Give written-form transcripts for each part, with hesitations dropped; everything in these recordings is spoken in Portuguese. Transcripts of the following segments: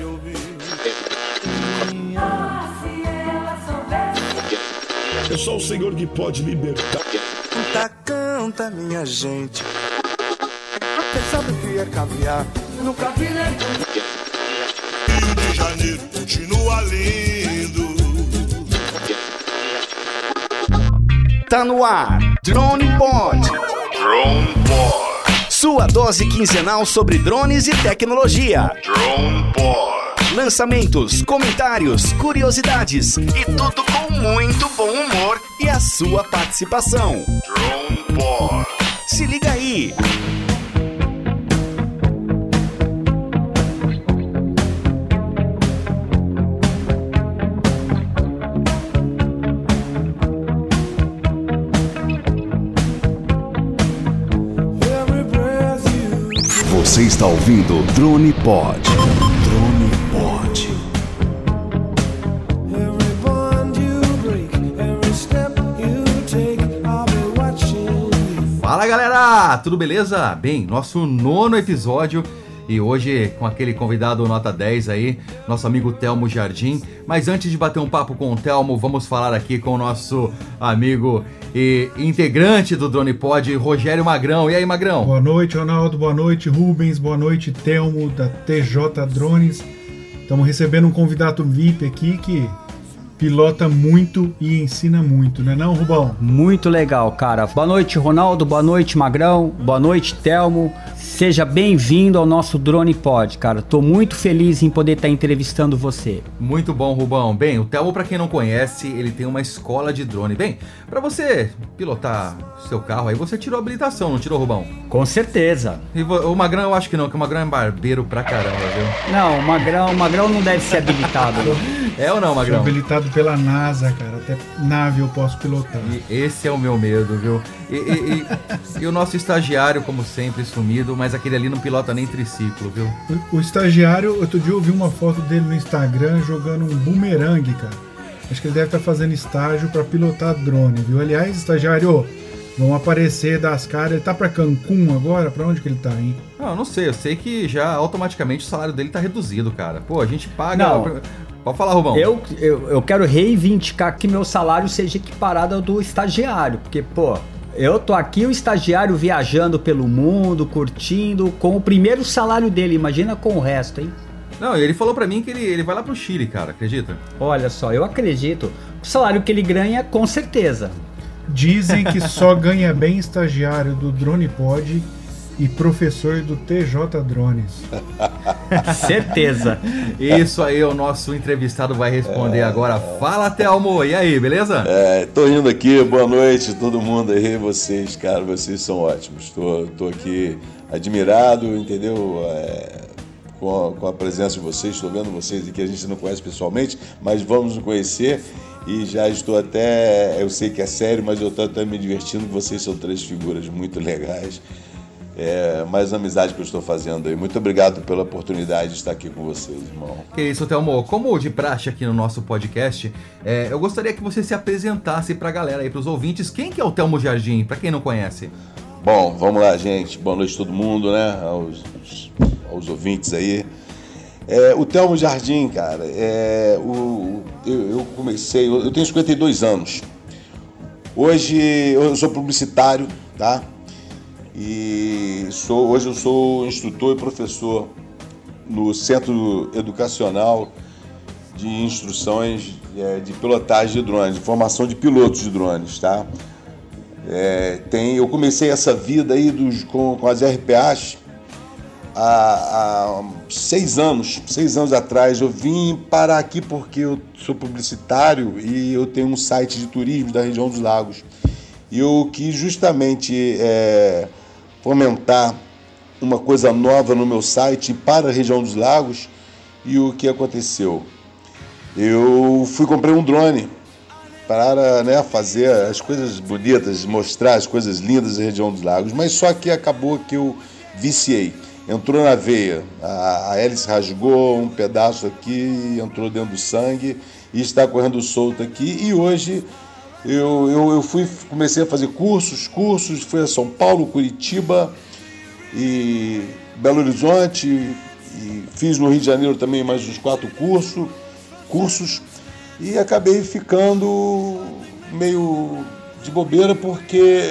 te ouvir. É só o Senhor que pode libertar. Canta, canta, minha gente. Você sabe o que é caviar? Eu nunca vi, né? Rio de Janeiro continua lindo. Tá no ar, DronePod. Sua dose quinzenal sobre drones e tecnologia. DronePod. Lançamentos, comentários, curiosidades e tudo com muito bom humor e a sua participação. DronePod. Se liga aí. Você está ouvindo o DronePod. DronePod. Fala galera, tudo beleza? Bem, nosso nono episódio e hoje com aquele convidado nota 10 aí, nosso amigo Thelmo Jardim. Mas antes de bater um papo com o Thelmo, vamos falar aqui com o nosso amigo e integrante do DronePod, Rogério Magrão. E aí, Magrão? Boa noite, Ronaldo. Boa noite, Rubens. Boa noite, Thelmo, da TJ Drones. Estamos recebendo um convidado VIP aqui que pilota muito e ensina muito, né não, Rubão? Muito legal, cara. Boa noite, Ronaldo. Boa noite, Magrão. Boa noite, Thelmo. Seja bem-vindo ao nosso DronePod, cara. Tô muito feliz em poder estar entrevistando você. Muito bom, Rubão. Bem, o Thelmo, pra quem não conhece, ele tem uma escola de drone. Bem, pra você pilotar seu carro aí, você tirou a habilitação, não tirou, Rubão? Com certeza. E o Magrão eu acho que não, porque o Magrão é barbeiro pra caramba, viu? Não, o Magrão não deve ser habilitado. É ou não, Magrão? Sou habilitado pela NASA, cara. Até nave eu posso pilotar. E esse é o meu medo, viu? E o nosso estagiário, como sempre, sumido, mas aquele ali não pilota nem triciclo, viu? O estagiário, outro dia eu vi uma foto dele no Instagram jogando um bumerangue, cara. Acho que ele deve estar fazendo estágio pra pilotar drone, viu? Aliás, estagiário, vão aparecer das caras. Ele tá pra Cancún agora? Pra onde que ele tá, hein? Não, não sei. Eu sei que já automaticamente o salário dele tá reduzido, cara. Pô, a gente paga... Não. Pode falar, Rubão. Eu quero reivindicar que meu salário seja equiparado ao do estagiário, porque, pô... Eu tô aqui, o estagiário viajando pelo mundo, curtindo, com o primeiro salário dele, imagina com o resto, hein? Não, ele falou pra mim que ele vai lá pro Chile, cara, acredita? Olha só, eu acredito. O salário que ele ganha, com certeza. Dizem que só ganha bem estagiário do DronePod e professor do TJ Drones. Certeza. Isso aí, o nosso entrevistado vai responder agora. Fala, Thelmo, e aí, beleza? Tô indo aqui, boa noite todo mundo aí, vocês, cara, vocês são ótimos. Tô aqui admirado, entendeu? Com a presença de vocês, estou vendo vocês aqui, a gente não conhece pessoalmente, mas vamos nos conhecer. E já estou até, eu sei que é sério, mas eu estou até me divertindo, que vocês são três figuras muito legais. É mais amizade que eu estou fazendo aí. Muito obrigado pela oportunidade de estar aqui com vocês, irmão. Que isso, Thelmo. Como de praxe aqui no nosso podcast, eu gostaria que você se apresentasse para a galera aí, para os ouvintes. Quem que é o Thelmo Jardim, para quem não conhece? Bom, vamos lá, gente. Boa noite a todo mundo, né? Aos ouvintes aí. O Thelmo Jardim, cara, eu comecei... Eu tenho 52 anos. Hoje eu sou publicitário, tá? E hoje eu sou instrutor e professor no Centro Educacional de Instruções de Pilotagem de Drones, de Formação de Pilotos de Drones, tá? Eu comecei essa vida aí com as RPAs há 6 anos. 6 anos atrás eu vim parar aqui porque eu sou publicitário e eu tenho um site de turismo da região dos lagos. E eu quis justamente... fomentar uma coisa nova no meu site para a região dos lagos. E o que aconteceu? Eu comprei um drone para, né, fazer as coisas bonitas, mostrar as coisas lindas da região dos lagos, mas só que acabou que eu viciei, entrou na veia, a hélice rasgou um pedaço aqui, entrou dentro do sangue e está correndo solto aqui. E hoje comecei a fazer cursos, fui a São Paulo, Curitiba e Belo Horizonte, e fiz no Rio de Janeiro também mais uns 4 cursos e acabei ficando meio de bobeira porque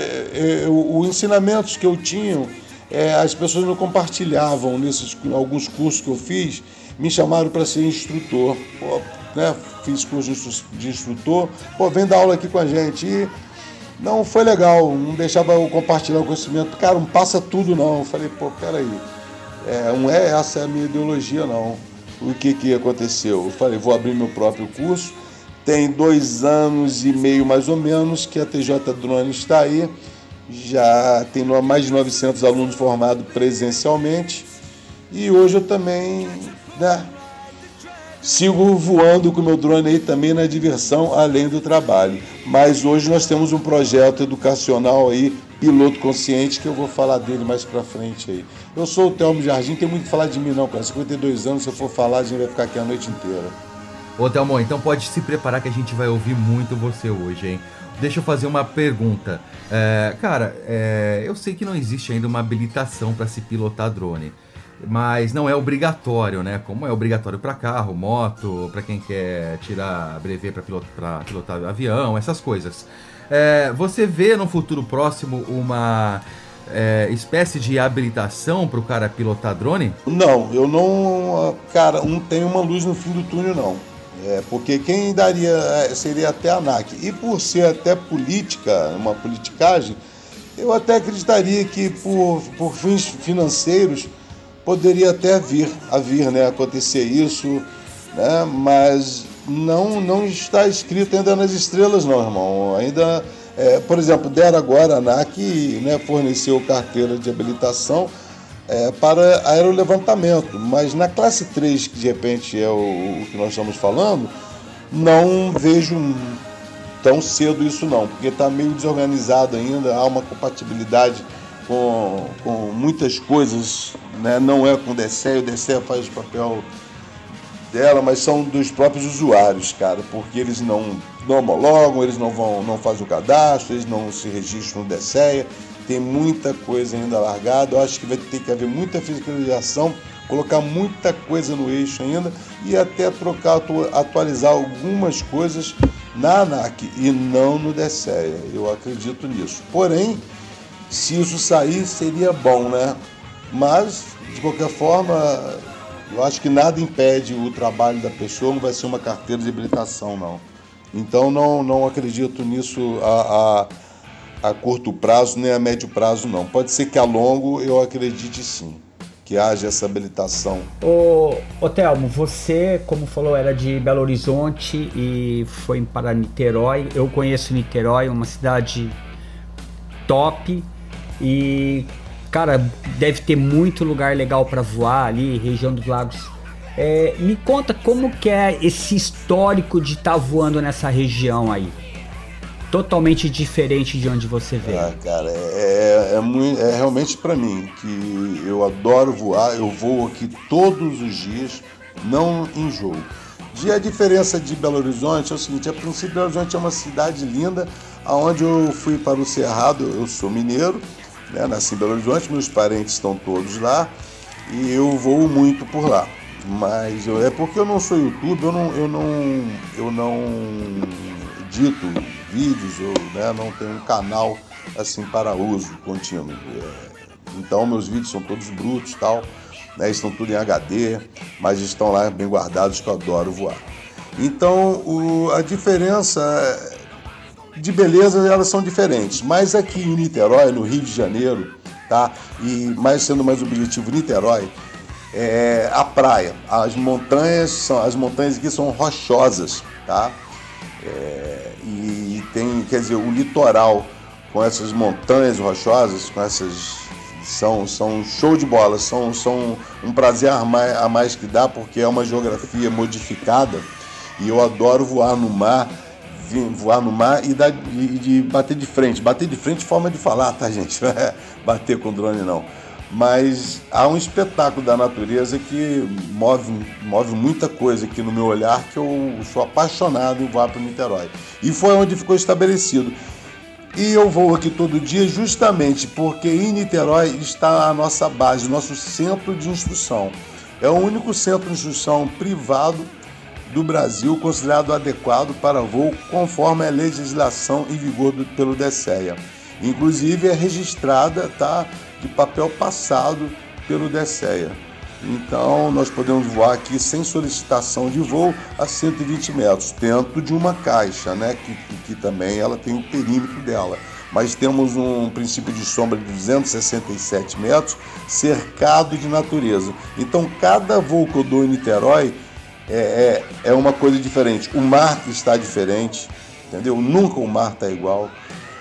os ensinamentos que eu tinha, as pessoas não compartilhavam. Nesses alguns cursos que eu fiz, me chamaram para ser instrutor. Pô, né? Fiz curso de instrutor. Pô, vem dar aula aqui com a gente. E não foi legal, não deixava eu compartilhar o conhecimento. Cara, não passa tudo não. Eu falei, pô, peraí, não é essa a minha ideologia não. O que aconteceu? Eu falei, vou abrir meu próprio curso. Tem 2 anos e meio mais ou menos que a TJ Drones está aí. Já tem mais de 900 alunos formados presencialmente. E hoje eu também, né, sigo voando com o meu drone aí também na diversão, além do trabalho. Mas hoje nós temos um projeto educacional aí, Piloto Consciente, que eu vou falar dele mais pra frente aí. Eu sou o Thelmo Jardim, tem muito que falar de mim não, cara. 52 anos, se eu for falar, a gente vai ficar aqui a noite inteira. Ô, Thelmo, então pode se preparar que a gente vai ouvir muito você hoje, hein? Deixa eu fazer uma pergunta. Eu sei que não existe ainda uma habilitação para se pilotar drone. Mas não é obrigatório, né? Como é obrigatório para carro, moto, para quem quer tirar brevet para pilotar avião, essas coisas. Você vê no futuro próximo uma espécie de habilitação para o cara pilotar drone? Não, eu não... Cara, não tem uma luz no fim do túnel, não. Porque quem daria seria até a ANAC. E por ser até política, uma politicagem, eu até acreditaria que por fins financeiros poderia até vir, né, acontecer isso, né, mas não está escrito ainda nas estrelas não, irmão. Ainda, por exemplo, deram agora a ANAC, né, forneceu carteira de habilitação para aerolevantamento, mas na classe 3, que de repente é o que nós estamos falando, não vejo tão cedo isso não, porque está meio desorganizado ainda, há uma compatibilidade com muitas coisas, né? Não é com DECEA, o DECEA faz o papel dela, mas são dos próprios usuários, cara, porque eles não homologam, eles não fazem o cadastro, eles não se registram no DECEA, tem muita coisa ainda largada. Eu acho que vai ter que haver muita fiscalização, colocar muita coisa no eixo ainda e até atualizar algumas coisas na ANAC e não no DECEA, eu acredito nisso. Porém, se isso sair, seria bom, né? Mas, de qualquer forma, eu acho que nada impede o trabalho da pessoa, não vai ser uma carteira de habilitação, não. Então, não acredito nisso a curto prazo, nem a médio prazo, não. Pode ser que a longo eu acredite, sim, que haja essa habilitação. Ô Thelmo, você, como falou, era de Belo Horizonte e foi para Niterói. Eu conheço Niterói, uma cidade top. E, cara, deve ter muito lugar legal para voar ali, região dos lagos. Me conta como que é esse histórico de estar voando nessa região aí. Totalmente diferente de onde você veio. Cara, é realmente para mim, que eu adoro voar, eu voo aqui todos os dias, não enjoo. E a diferença de Belo Horizonte é o seguinte, a princípio Belo Horizonte é uma cidade linda, aonde eu fui para o Cerrado, eu sou mineiro, né, nasci em Belo Horizonte, meus parentes estão todos lá e eu voo muito por lá. Mas é porque eu não sou youtuber, eu não edito vídeos, não tenho um canal assim para uso contínuo. Então meus vídeos são todos brutos e tal, né, estão tudo em HD, mas estão lá bem guardados, que eu adoro voar. Então a diferença de beleza, elas são diferentes, mas aqui em Niterói, no Rio de Janeiro, tá? E mais sendo mais objetivo, Niterói é a praia, as montanhas aqui são rochosas, tá? E tem, quer dizer, o litoral com essas montanhas rochosas, com essas são show de bola, são um prazer a mais que dá, porque é uma geografia modificada e eu adoro voar no mar e de bater de frente, forma de falar, tá, gente? Não é bater com drone, não. Mas há um espetáculo da natureza que move muita coisa aqui no meu olhar, que eu sou apaixonado em voar para o Niterói. E foi onde ficou estabelecido. E eu vou aqui todo dia justamente porque em Niterói está a nossa base, nosso centro de instrução. É o único centro de instrução privado do Brasil considerado adequado para voo conforme a legislação em vigor pelo DECEA. Inclusive é registrada, tá, de papel passado pelo DECEA. Então nós podemos voar aqui sem solicitação de voo a 120 metros, dentro de uma caixa, né, que também ela tem o perímetro dela. Mas temos um princípio de sombra de 267 metros, cercado de natureza. Então cada voo que eu dou em Niterói é uma coisa diferente. O mar está diferente, entendeu? Nunca o mar está igual.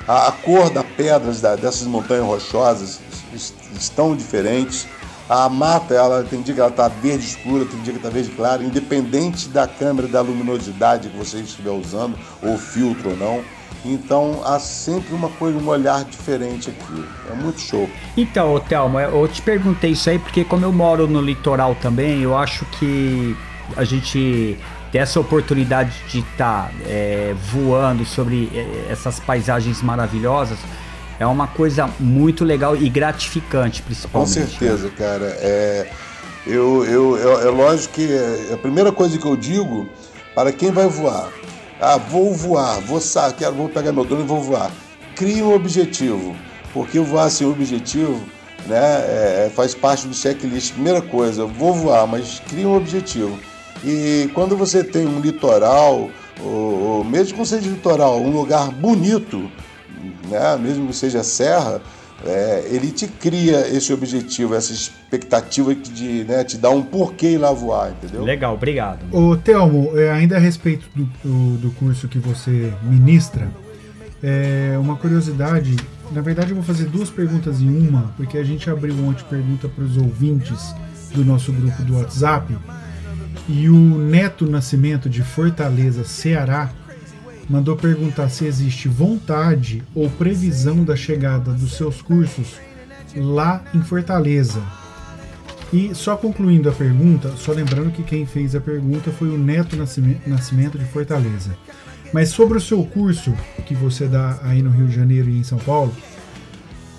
A cor das pedras dessas montanhas rochosas estão diferentes. A mata, ela tem dia que ela está verde escura, tem dia que está verde clara, independente da câmera, da luminosidade que você estiver usando, ou filtro ou não. Então há sempre uma coisa, um olhar diferente aqui. É muito show. Então, Thelmo, eu te perguntei isso aí porque como eu moro no litoral também, eu acho que a gente ter essa oportunidade de estar voando sobre essas paisagens maravilhosas é uma coisa muito legal e gratificante, principalmente. Com certeza, cara. É lógico que a primeira coisa que eu digo para quem vai voar: vou voar, vou pegar meu drone e vou voar. Crie um objetivo, porque voar sem objetivo, né, faz parte do checklist. Primeira coisa, vou voar, mas crie um objetivo. E quando você tem um litoral, ou mesmo que seja litoral, um lugar bonito, né, mesmo que seja serra, ele te cria esse objetivo, essa expectativa de, né, te dar um porquê ir lá voar, entendeu? Legal, obrigado. Ô, Thelmo, ainda a respeito do curso que você ministra, uma curiosidade, na verdade eu vou fazer duas perguntas em uma, porque a gente abriu um monte de pergunta para os ouvintes do nosso grupo do WhatsApp, e o Neto Nascimento, de Fortaleza, Ceará, mandou perguntar se existe vontade ou previsão da chegada dos seus cursos lá em Fortaleza. E só concluindo a pergunta, só lembrando que quem fez a pergunta foi o Neto Nascimento de Fortaleza. Mas sobre o seu curso, que você dá aí no Rio de Janeiro e em São Paulo,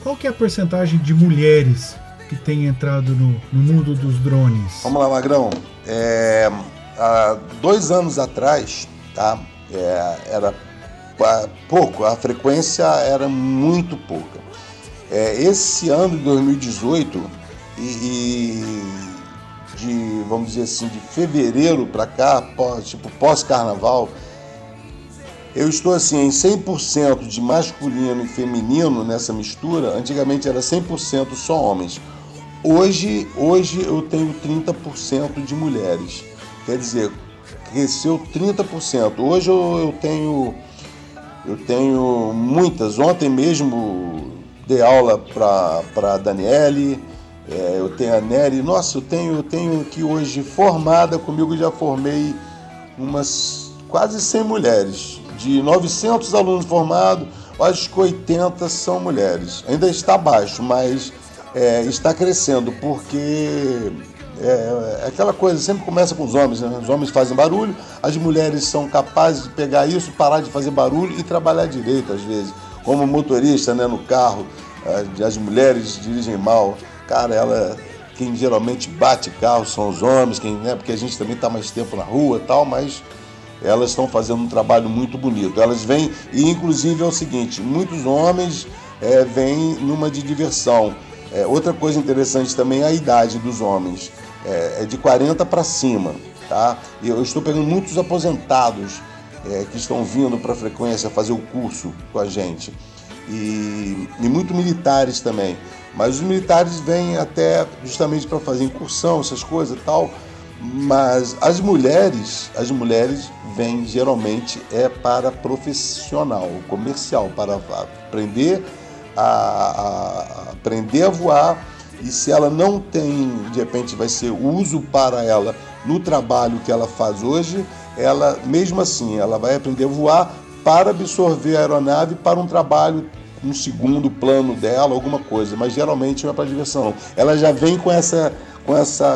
qual que é a porcentagem de mulheres que tem entrado no mundo dos drones? Vamos lá, Magrão. Há 2 anos atrás, tá? Era pouco, a frequência era muito pouca. Esse ano de 2018 e de, vamos dizer assim, de fevereiro para cá, tipo pós-carnaval, eu estou assim em 100% de masculino e feminino nessa mistura. Antigamente era 100% só homens. Hoje eu tenho 30% de mulheres. Quer dizer, cresceu 30%. Hoje eu tenho muitas. Ontem mesmo dei aula para a Daniele, eu tenho a Nery. Nossa, eu tenho aqui hoje formada comigo, já formei umas quase 100 mulheres. De 900 alunos formados, acho que 80 são mulheres. Ainda está baixo, mas está crescendo, porque... aquela coisa, sempre começa com os homens, né? Os homens fazem barulho, as mulheres são capazes de pegar isso, parar de fazer barulho e trabalhar direito às vezes, como motorista, né, no carro. As mulheres dirigem mal, cara, quem geralmente bate carro são os homens, né, porque a gente também está mais tempo na rua e tal, mas elas estão fazendo um trabalho muito bonito. Elas vêm, e inclusive é o seguinte, muitos homens vêm numa de diversão. Outra coisa interessante também é a idade dos homens. É de 40 para cima, tá? Eu estou pegando muitos aposentados que estão vindo para a frequência fazer o curso com a gente, e muitos militares também, mas os militares vêm até justamente para fazer incursão, essas coisas e tal, mas as mulheres vêm geralmente para profissional, comercial, para aprender a voar. E se ela não tem, de repente vai ser uso para ela no trabalho que ela faz hoje, ela mesmo assim, ela vai aprender a voar para absorver a aeronave para um trabalho, um segundo plano dela, alguma coisa, mas geralmente não é para diversão. Ela já vem com essa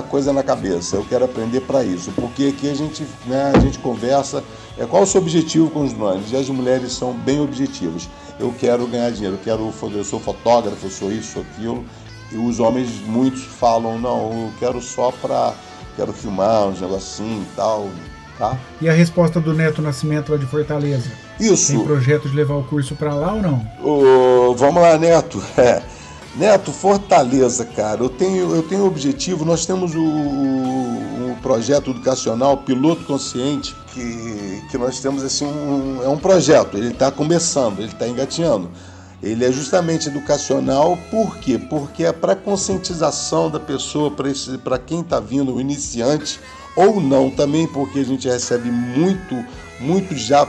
coisa na cabeça, eu quero aprender para isso, porque aqui a gente conversa, qual o seu objetivo com os drones, e as mulheres são bem objetivas. Eu quero ganhar dinheiro, eu sou fotógrafo, eu sou isso, aquilo. E os homens, muitos falam, não, eu quero só para quero filmar uns negocinhos e tal, tá? E a resposta do Neto Nascimento lá de Fortaleza? Isso. Tem projeto de levar o curso pra lá ou não? Vamos lá, Neto. Neto, Fortaleza, cara, eu tenho um objetivo, nós temos o projeto educacional Piloto Consciente, que nós temos assim, é um projeto, ele está começando, ele está engatinhando. Ele é justamente educacional, por quê? Porque é para conscientização da pessoa, para quem está vindo, o iniciante, ou não também, porque a gente recebe muito já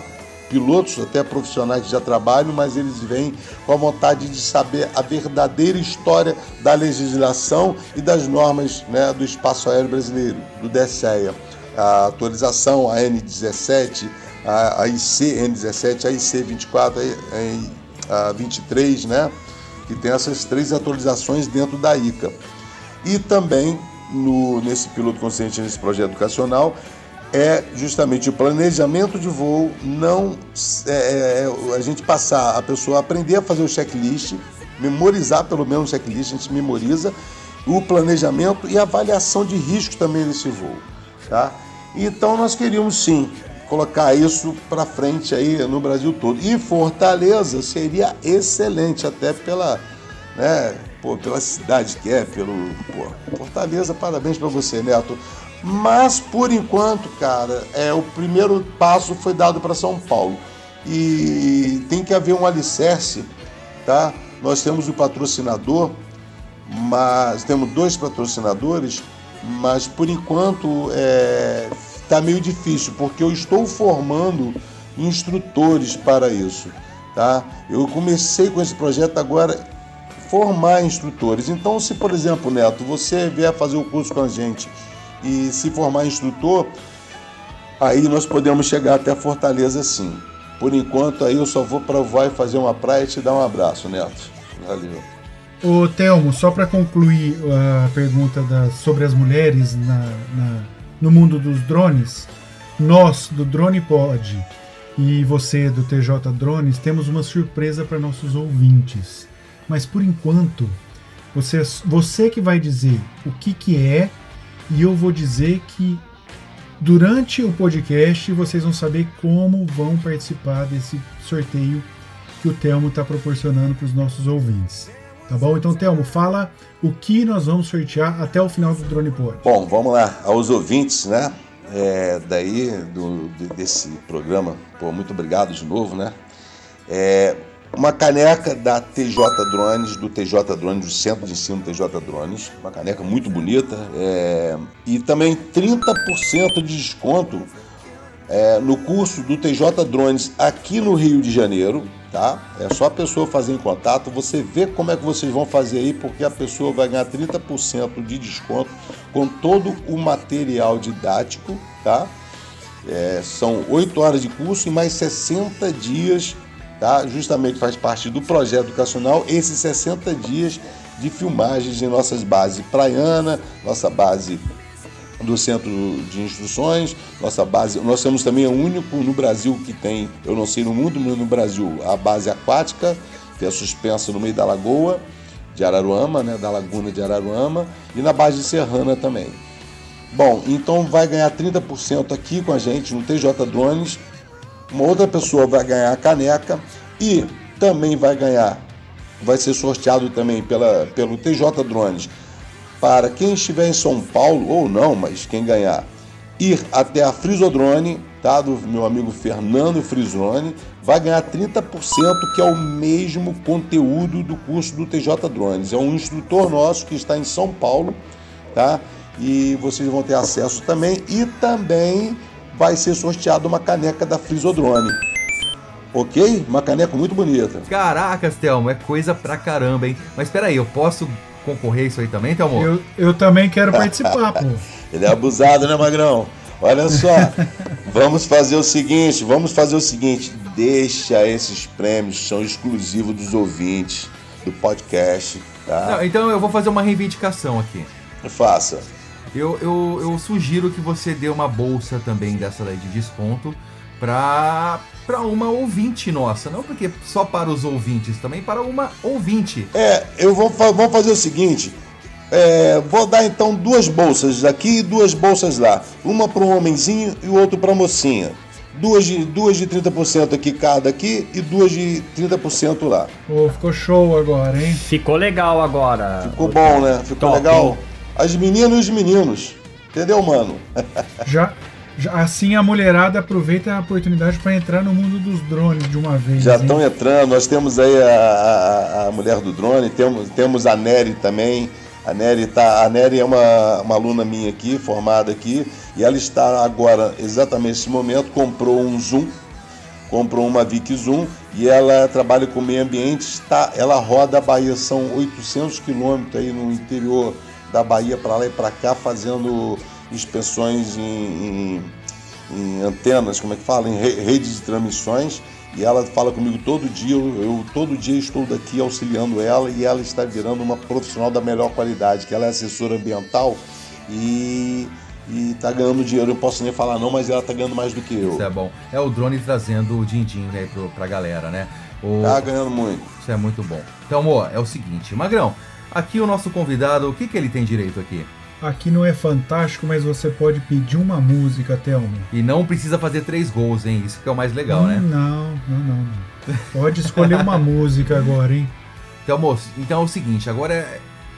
pilotos, até profissionais que já trabalham, mas eles vêm com a vontade de saber a verdadeira história da legislação e das normas, né, do espaço aéreo brasileiro, do DECEA. A atualização, a N17, a IC N17, a IC 24, a 23, né, que tem essas três atualizações dentro da ICA. E também, nesse piloto consciente, nesse projeto educacional, é justamente o planejamento de voo, não a gente passar, a pessoa aprender a fazer o checklist, memorizar pelo menos o checklist, a gente memoriza o planejamento e a avaliação de risco também desse voo, tá? Então nós queríamos sim colocar isso para frente aí no Brasil todo. E Fortaleza seria excelente, até pela, né, pô, pela cidade que é, Fortaleza, parabéns para você, Neto. Mas, por enquanto, cara, o primeiro passo foi dado para São Paulo. E tem que haver um alicerce, tá? Nós temos o patrocinador, mas temos dois patrocinadores, mas, por enquanto, tá meio difícil, porque eu estou formando instrutores para isso, tá? Eu comecei com esse projeto agora, formar instrutores. Então, se, por exemplo, Neto, você vier fazer o curso com a gente e se formar instrutor, aí nós podemos chegar até Fortaleza, sim. Por enquanto, aí eu só vou provar e fazer uma praia e te dar um abraço, Neto. Valeu. Ô, Thelmo, só para concluir a pergunta sobre as mulheres no mundo dos drones, nós, do DronePod, e você, do TJ Drones, temos uma surpresa para nossos ouvintes. Mas, por enquanto, você que vai dizer o que é. E eu vou dizer que durante o podcast vocês vão saber como vão participar desse sorteio que o Thelmo está proporcionando para os nossos ouvintes. Tá bom? Então, Thelmo, fala o que nós vamos sortear até o final do DronePod. Bom, vamos lá. Aos ouvintes, né? Desse programa, pô, muito obrigado de novo, né? Uma caneca da TJ Drones, do TJ Drones, do Centro de Ensino TJ Drones. Uma caneca muito bonita. E também 30% de desconto no curso do TJ Drones aqui no Rio de Janeiro, tá? É só a pessoa fazer em contato. Você vê como é que vocês vão fazer aí, porque a pessoa vai ganhar 30% de desconto com todo o material didático, tá? São 8 horas de curso e mais 60 dias... Tá? Justamente faz parte do projeto educacional esses 60 dias de filmagens em nossas bases praiana, nossa base do Centro de Instruções, nossa base, nós temos também o único no Brasil que tem, eu não sei no mundo, mas no Brasil, a base aquática, que é suspensa no meio da lagoa de Araruama, né, da laguna de Araruama, e na base serrana também. Bom, então vai ganhar 30% aqui com a gente no TJ Drones. Uma outra pessoa vai ganhar a caneca e também vai ser sorteado também pelo TJ Drones. Para quem estiver em São Paulo, ou não, mas quem ganhar, ir até a Frisodrone, tá? Do meu amigo Fernando Frisodrone, vai ganhar 30%, que é o mesmo conteúdo do curso do TJ Drones. É um instrutor nosso que está em São Paulo, tá? E vocês vão ter acesso também. E também vai ser sorteada uma caneca da Frisodrone, ok? Uma caneca muito bonita. Caracas, Thelmo, é coisa pra caramba, hein? Mas peraí, eu posso concorrer isso aí também, Thelmo? Eu também quero participar, pô. Ele é abusado, né, Magrão? Olha só, vamos fazer o seguinte, deixa esses prêmios, são exclusivos dos ouvintes do podcast, tá? Não, então eu vou fazer uma reivindicação aqui. Faça. Eu sugiro que você dê uma bolsa também dessa lei de desconto para uma ouvinte nossa. Não porque só para os ouvintes, também para uma ouvinte. Vamos fazer o seguinte. Vou dar então duas bolsas aqui e duas bolsas lá. Uma para um homenzinho e outra para a mocinha. Duas de 30% aqui cada aqui e duas de 30% lá. Pô, ficou show agora, hein? Ficou legal agora. Ficou bom, né? Ficou top, legal. Hein? As meninas e os meninos. Entendeu, mano? Já assim a mulherada aproveita a oportunidade para entrar no mundo dos drones de uma vez. Já estão entrando. Nós temos aí a mulher do drone, temos a Nery também. A Nery é uma aluna minha aqui, formada aqui, e ela está agora, exatamente nesse momento, comprou uma Vic Zoom, e ela trabalha com meio ambiente, ela roda a Bahia, são 800 quilômetros aí no interior da Bahia, para lá e para cá, fazendo inspeções em antenas, como é que fala, em redes de transmissões. E ela fala comigo todo dia, eu todo dia estou daqui auxiliando ela, e ela está virando uma profissional da melhor qualidade, que ela é assessora ambiental e está ganhando dinheiro. Eu não posso nem falar não, mas ela está ganhando mais do que eu. Isso é bom. É o drone trazendo o din-din, né, para a galera, né? Está ganhando muito. Isso é muito bom. Então, amor, é o seguinte, Magrão, aqui o nosso convidado, o que ele tem direito aqui? Aqui não é fantástico, mas você pode pedir uma música, Thelmo. E não precisa fazer 3 gols, hein? Isso que é o mais legal, né? Não. Pode escolher uma música agora, hein? Thelmo, então é o seguinte, agora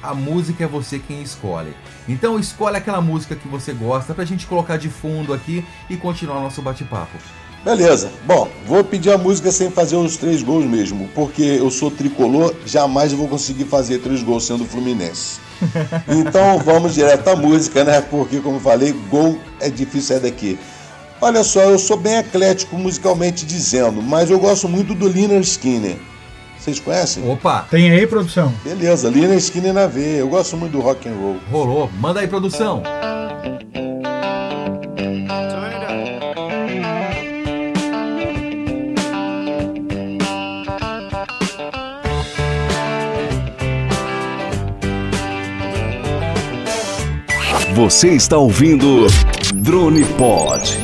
a música é você quem escolhe. Então escolhe aquela música que você gosta pra gente colocar de fundo aqui e continuar o nosso bate-papo. Beleza. Bom, vou pedir a música sem fazer os 3 gols mesmo, porque eu sou tricolor, jamais vou conseguir fazer 3 gols sendo Fluminense. Então vamos direto à música, né? Porque, como eu falei, gol é difícil sair daqui. Olha só, eu sou bem eclético musicalmente dizendo, mas eu gosto muito do Lynyrd Skynyrd. Vocês conhecem? Opa! Tem aí, produção? Beleza, Lynyrd Skynyrd na veia. Eu gosto muito do rock and roll. Rolou. Manda aí, produção. Você está ouvindo DronePod.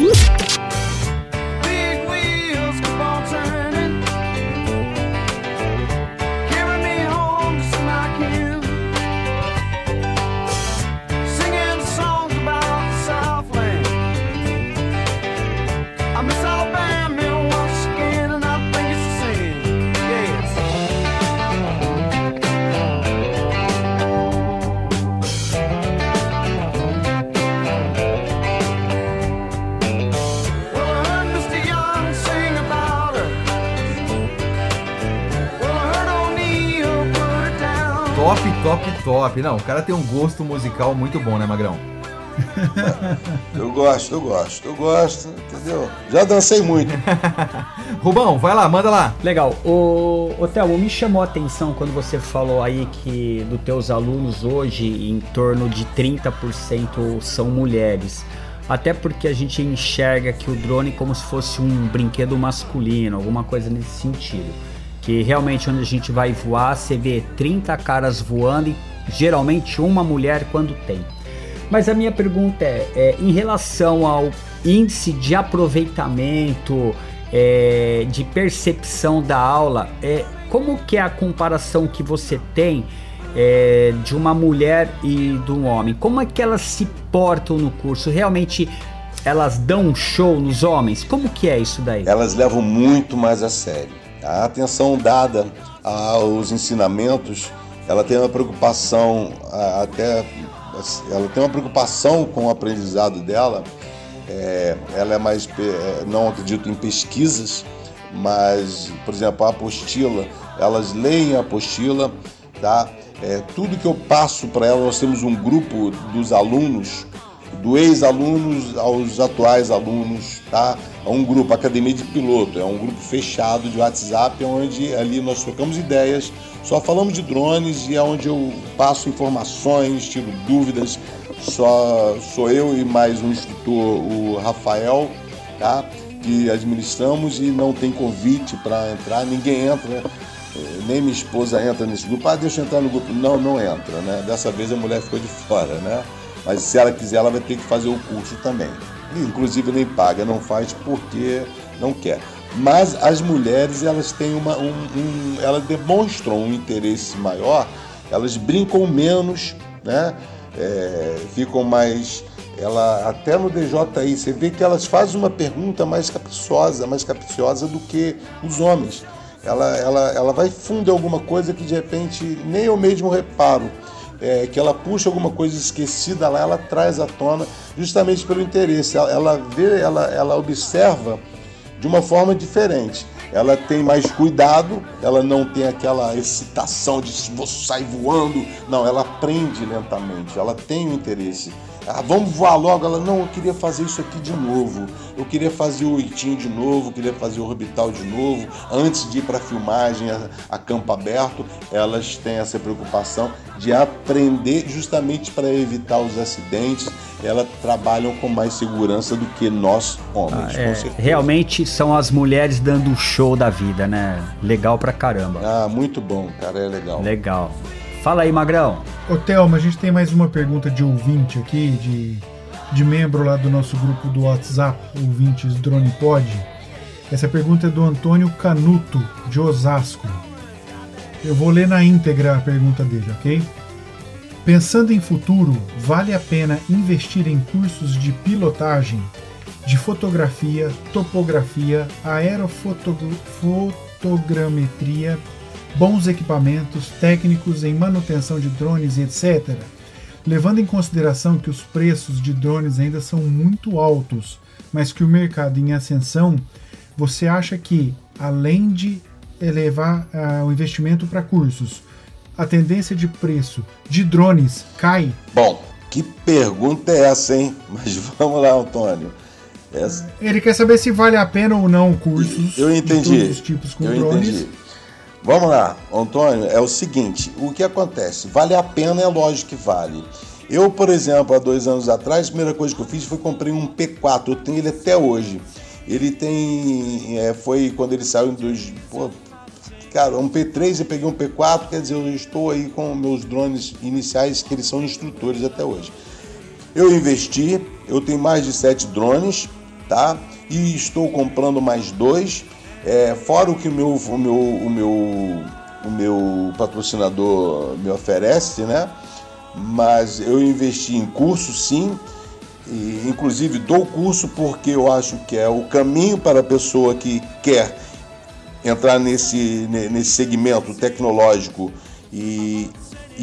Não, o cara tem um gosto musical muito bom, né, Magrão? Eu gosto, entendeu? Já dancei muito. Rubão, vai lá, manda lá. Legal. Ô, Thelmo, me chamou a atenção quando você falou aí que dos teus alunos hoje, em torno de 30% são mulheres. Até porque a gente enxerga que o drone como se fosse um brinquedo masculino, alguma coisa nesse sentido. Que realmente onde a gente vai voar, você vê 30 caras voando e geralmente uma mulher quando tem. Mas a minha pergunta é em relação ao índice de aproveitamento, de percepção da aula, como que é a comparação que você tem de uma mulher e de um homem? Como é que elas se portam no curso? Realmente elas dão um show nos homens? Como que é isso daí? Elas levam muito mais a sério. A atenção dada aos ensinamentos, ela tem uma preocupação, ela tem uma preocupação com o aprendizado dela. Ela é mais, não acredito em pesquisas, mas, por exemplo, a apostila, elas leem a apostila, tá? Tudo que eu passo para elas, nós temos um grupo dos alunos, do ex-alunos aos atuais alunos, tá? É um grupo, Academia de Piloto, é um grupo fechado de WhatsApp, onde ali nós trocamos ideias, só falamos de drones e é onde eu passo informações, tiro dúvidas, só sou eu e mais um instrutor, o Rafael, tá? Que administramos e não tem convite para entrar, ninguém entra, né? Nem minha esposa entra nesse grupo, deixa eu entrar no grupo, não entra, né? Dessa vez a mulher ficou de fora, né? Mas se ela quiser, ela vai ter que fazer o curso também. Inclusive nem paga, não faz porque não quer. Mas as mulheres, elas têm elas demonstram um interesse maior, elas brincam menos, né? Ficam mais... Ela, até no DJI, você vê que elas fazem uma pergunta mais capciosa do que os homens. Ela vai fundo em alguma coisa que de repente nem eu mesmo reparo. Que ela puxa alguma coisa esquecida lá, ela traz à tona justamente pelo interesse. Ela observa de uma forma diferente. Ela tem mais cuidado, ela não tem aquela excitação de vou sair voando. Não, ela aprende lentamente, ela tem o interesse. Ah, vamos voar logo. Ela, não, eu queria fazer isso aqui de novo. Eu queria fazer o oitinho de novo, eu queria fazer o orbital de novo. Antes de ir para a filmagem, a campo aberto, elas têm essa preocupação de aprender justamente para evitar os acidentes. Elas trabalham com mais segurança do que nós homens, com certeza. Realmente são as mulheres dando o show da vida, né? Legal pra caramba. Ah, muito bom, cara, é legal. Legal. Fala aí, Magrão. Ô, Thelmo, a gente tem mais uma pergunta de ouvinte aqui, de membro lá do nosso grupo do WhatsApp, ouvintes DronePod. Essa pergunta é do Antônio Canuto, de Osasco. Eu vou ler na íntegra a pergunta dele, ok? Pensando em futuro, vale a pena investir em cursos de pilotagem, de fotografia, topografia, aerofotogrametria, bons equipamentos técnicos em manutenção de drones, etc. Levando em consideração que os preços de drones ainda são muito altos, mas que o mercado em ascensão, você acha que, além de elevar o investimento para cursos, a tendência de preço de drones cai? Bom, que pergunta é essa, hein? Mas vamos lá, Antônio. Essa... Ele quer saber se vale a pena ou não cursos. Eu entendi. De todos os tipos com drones. Entendi. Vamos lá, Antônio, é o seguinte, o que acontece? Vale a pena, é lógico que vale. Eu, por exemplo, há 2 anos atrás, a primeira coisa que eu fiz foi comprei um P4, eu tenho ele até hoje. Ele tem, foi quando ele saiu em dois... Pô, cara, um P3, eu peguei um P4, quer dizer, eu estou aí com meus drones iniciais, que eles são instrutores até hoje. Eu investi, eu tenho mais de 7 drones, tá? E estou comprando mais 2. Fora o que o meu patrocinador me oferece, né? Mas eu investi em curso, sim, e, inclusive dou curso porque eu acho que é o caminho para a pessoa que quer entrar nesse segmento tecnológico. E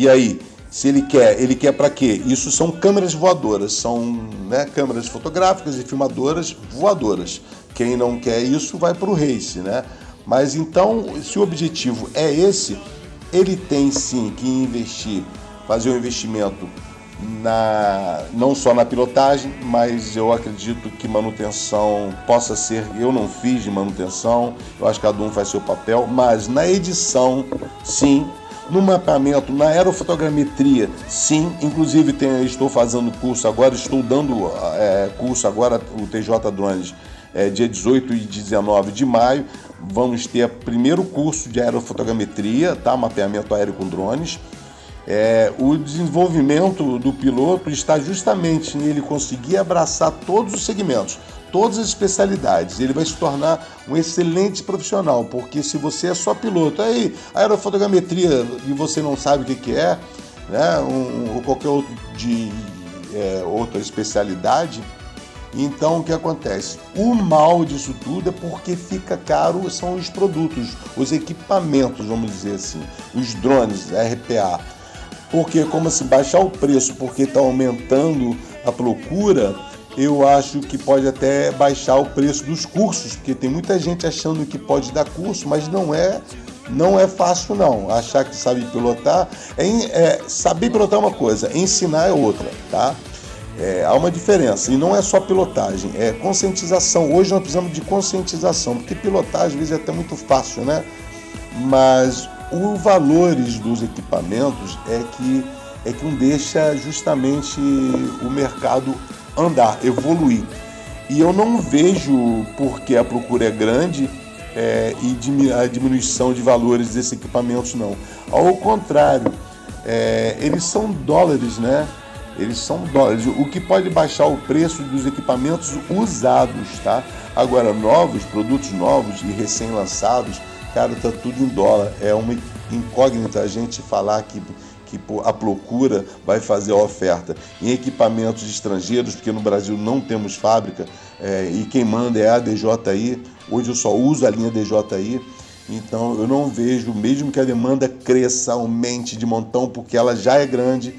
aí, se ele quer para quê? Isso são câmeras voadoras, são, né, câmeras fotográficas e filmadoras voadoras. Quem não quer isso vai para o race, né? Mas então, se o objetivo é esse, ele tem sim que investir, fazer um investimento não só na pilotagem, mas eu acredito que manutenção possa ser, eu não fiz de manutenção, eu acho que cada um faz seu papel, mas na edição, sim, no mapeamento, na aerofotogrametria, sim, inclusive estou fazendo curso agora, estou dando curso agora, o TJ Drones, dia 18 e 19 de maio, vamos ter o primeiro curso de aerofotogrametria, tá? Mapeamento aéreo com drones. O desenvolvimento do piloto está justamente nele conseguir abraçar todos os segmentos, todas as especialidades. Ele vai se tornar um excelente profissional, porque se você é só piloto, aí aerofotogrametria e você não sabe o que é, né? Ou qualquer outro outra especialidade. Então, o que acontece? O mal disso tudo é porque fica caro, são os produtos, os equipamentos, vamos dizer assim, os drones, RPA. Porque como se baixar o preço, porque está aumentando a procura, eu acho que pode até baixar o preço dos cursos, porque tem muita gente achando que pode dar curso, mas não é fácil não. Achar que sabe pilotar, saber pilotar é uma coisa, ensinar é outra, tá? Há uma diferença, e não é só pilotagem, é conscientização. Hoje nós precisamos de conscientização, porque pilotar às vezes é até muito fácil, né? Mas os valores dos equipamentos é que não deixa justamente o mercado andar, evoluir. E eu não vejo, porque a procura é grande, e a diminuição de valores desses equipamentos, não. Ao contrário, eles são dólares, né? Eles são dólares, o que pode baixar o preço dos equipamentos usados, tá? Agora, novos, produtos novos e recém-lançados, cara, tá tudo em dólar. É uma incógnita a gente falar que, que a procura vai fazer a oferta em equipamentos estrangeiros, porque no Brasil não temos fábrica, e quem manda é a DJI. Hoje eu só uso a linha DJI. Então eu não vejo, mesmo que a demanda cresça, aumente de montão, porque ela já é grande,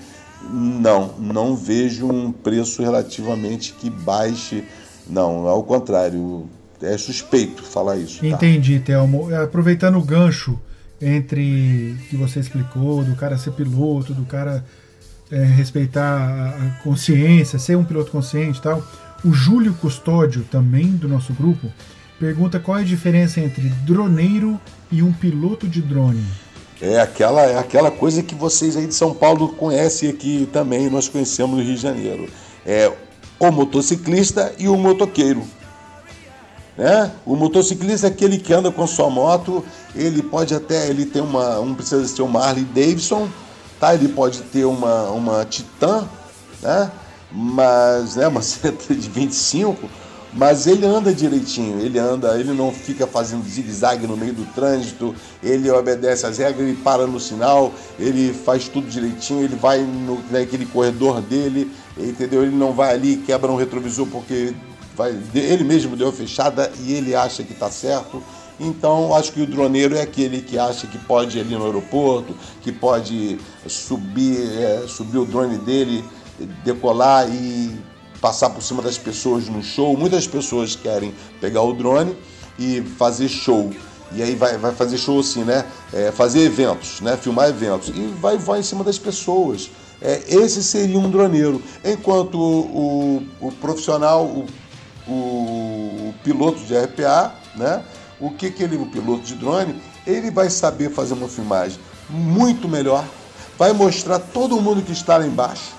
não vejo um preço relativamente que baixe, não, ao contrário, é suspeito falar isso. Tá? Entendi, Thelmo. Aproveitando o gancho entre que você explicou, do cara ser piloto, do cara respeitar a consciência, ser um piloto consciente e tal, o Júlio Custódio, também do nosso grupo, pergunta qual é a diferença entre droneiro e um piloto de drone. É aquela coisa que vocês aí de São Paulo conhecem aqui também, nós conhecemos no Rio de Janeiro. É o motociclista e o motoqueiro. Né? O motociclista é aquele que anda com sua moto, ele pode até, ele tem precisa ser uma Harley Davidson, tá? Ele pode ter uma Titan, né? Mas, né, uma seta de 25, mas ele anda direitinho, ele não fica fazendo zigue-zague no meio do trânsito, ele obedece às regras, ele para no sinal, ele faz tudo direitinho, ele vai naquele corredor dele, entendeu? Ele não vai ali, quebra um retrovisor porque ele mesmo deu a fechada e ele acha que está certo. Então, acho que o droneiro é aquele que acha que pode ir ali no aeroporto, que pode subir o drone dele, decolar e passar por cima das pessoas no show. Muitas pessoas querem pegar o drone e fazer show. E aí vai fazer show assim, né? Fazer eventos, né? Filmar eventos. E vai em cima das pessoas. Esse seria um droneiro. Enquanto o profissional, o piloto de RPA, né? O piloto de drone, ele vai saber fazer uma filmagem muito melhor. Vai mostrar todo mundo que está lá embaixo,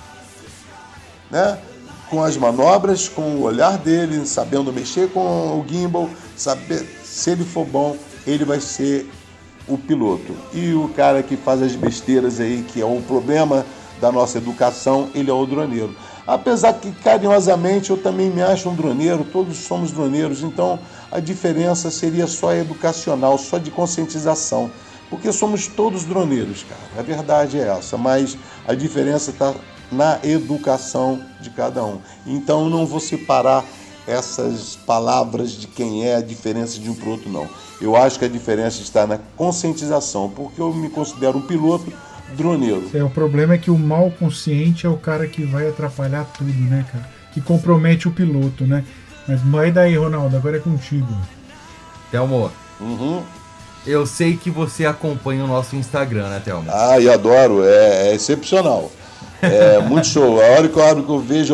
né? Com as manobras, com o olhar dele, sabendo mexer com o gimbal, se ele for bom, ele vai ser o piloto. E o cara que faz as besteiras aí, que é o problema da nossa educação, ele é o droneiro. Apesar que, carinhosamente, eu também me acho um droneiro, todos somos droneiros, então a diferença seria só educacional, só de conscientização, porque somos todos droneiros, cara. A verdade é essa, mas a diferença está na educação de cada um. Então, não vou separar essas palavras de quem é a diferença de um para o outro, não. Eu acho que a diferença está na conscientização, porque eu me considero um piloto droneiro. O problema é que o mal consciente é o cara que vai atrapalhar tudo, né, cara? Que compromete o piloto, né? Mas vai daí, Ronaldo, agora é contigo. Thelmo, eu sei que você acompanha o nosso Instagram, né, Thelmo? Ah, eu adoro, é excepcional. É muito show. A hora que eu vejo,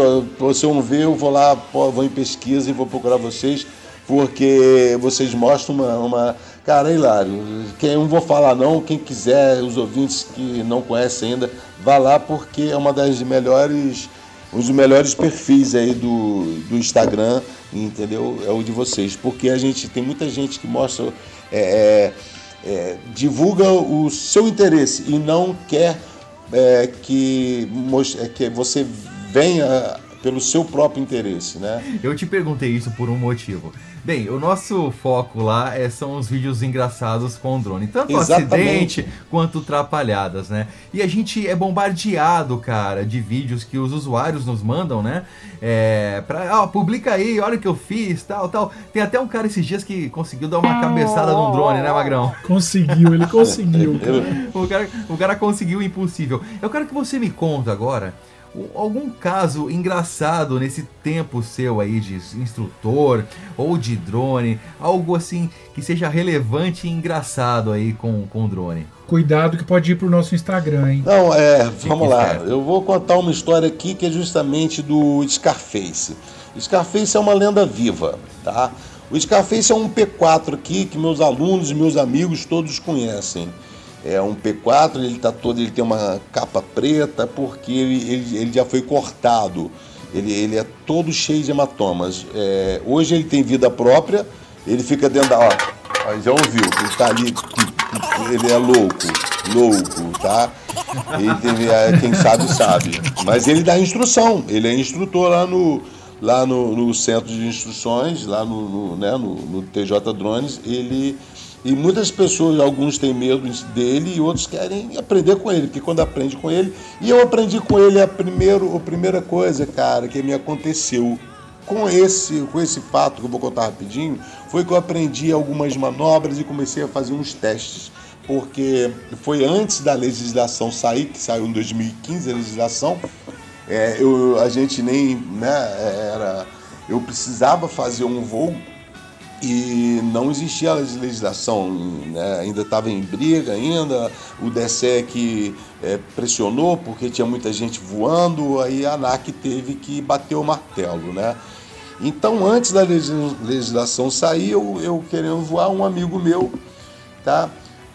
se eu não ver, eu vou lá, vou em pesquisa e vou procurar vocês, porque vocês mostram uma... Cara, é hilário. Eu não vou falar não, quem quiser, os ouvintes que não conhecem ainda, vá lá, porque é um dos melhores perfis aí do Instagram, entendeu? É o de vocês, porque a gente tem muita gente que mostra, divulga o seu interesse e não quer... que você venha pelo seu próprio interesse, né? Eu te perguntei isso por um motivo. Bem, o nosso foco lá são os vídeos engraçados com o drone. Tanto acidente quanto atrapalhadas, né? E a gente é bombardeado, cara, de vídeos que os usuários nos mandam, né? Publica aí, olha o que eu fiz, tal. Tem até um cara esses dias que conseguiu dar uma cabeçada num drone, né, Magrão? Ele conseguiu. O cara conseguiu o impossível. Eu quero que você me conta agora algum caso engraçado nesse tempo seu aí de instrutor ou de drone, algo assim que seja relevante e engraçado aí com o drone. Cuidado que pode ir pro nosso Instagram, hein? Não, vamos lá. Eu vou contar uma história aqui que é justamente do Scarface. O Scarface é uma lenda viva, tá? O Scarface é um P4 aqui que meus alunos e meus amigos todos conhecem. É um P4, ele tem uma capa preta porque ele já foi cortado, ele é todo cheio de hematomas. Hoje ele tem vida própria, ele fica dentro da... Ó, já ouviu, ele tá ali, ele é louco, tá? Quem sabe, mas ele dá instrução, ele é instrutor lá no centro de instruções, lá no TJ Drones, ele... E muitas pessoas, alguns têm medo dele e outros querem aprender com ele, porque quando aprende com ele... E eu aprendi com ele a primeira coisa, cara, que me aconteceu. Com esse fato que eu vou contar rapidinho, foi que eu aprendi algumas manobras e comecei a fazer uns testes. Porque foi antes da legislação sair, que saiu em 2015 a legislação. Eu precisava fazer um voo e não existia a legislação, né? Ainda estava em briga, o DECEA que pressionou porque tinha muita gente voando, aí a ANAC teve que bater o martelo, né? Então, antes da legislação sair, eu querendo voar, um amigo meu, tá?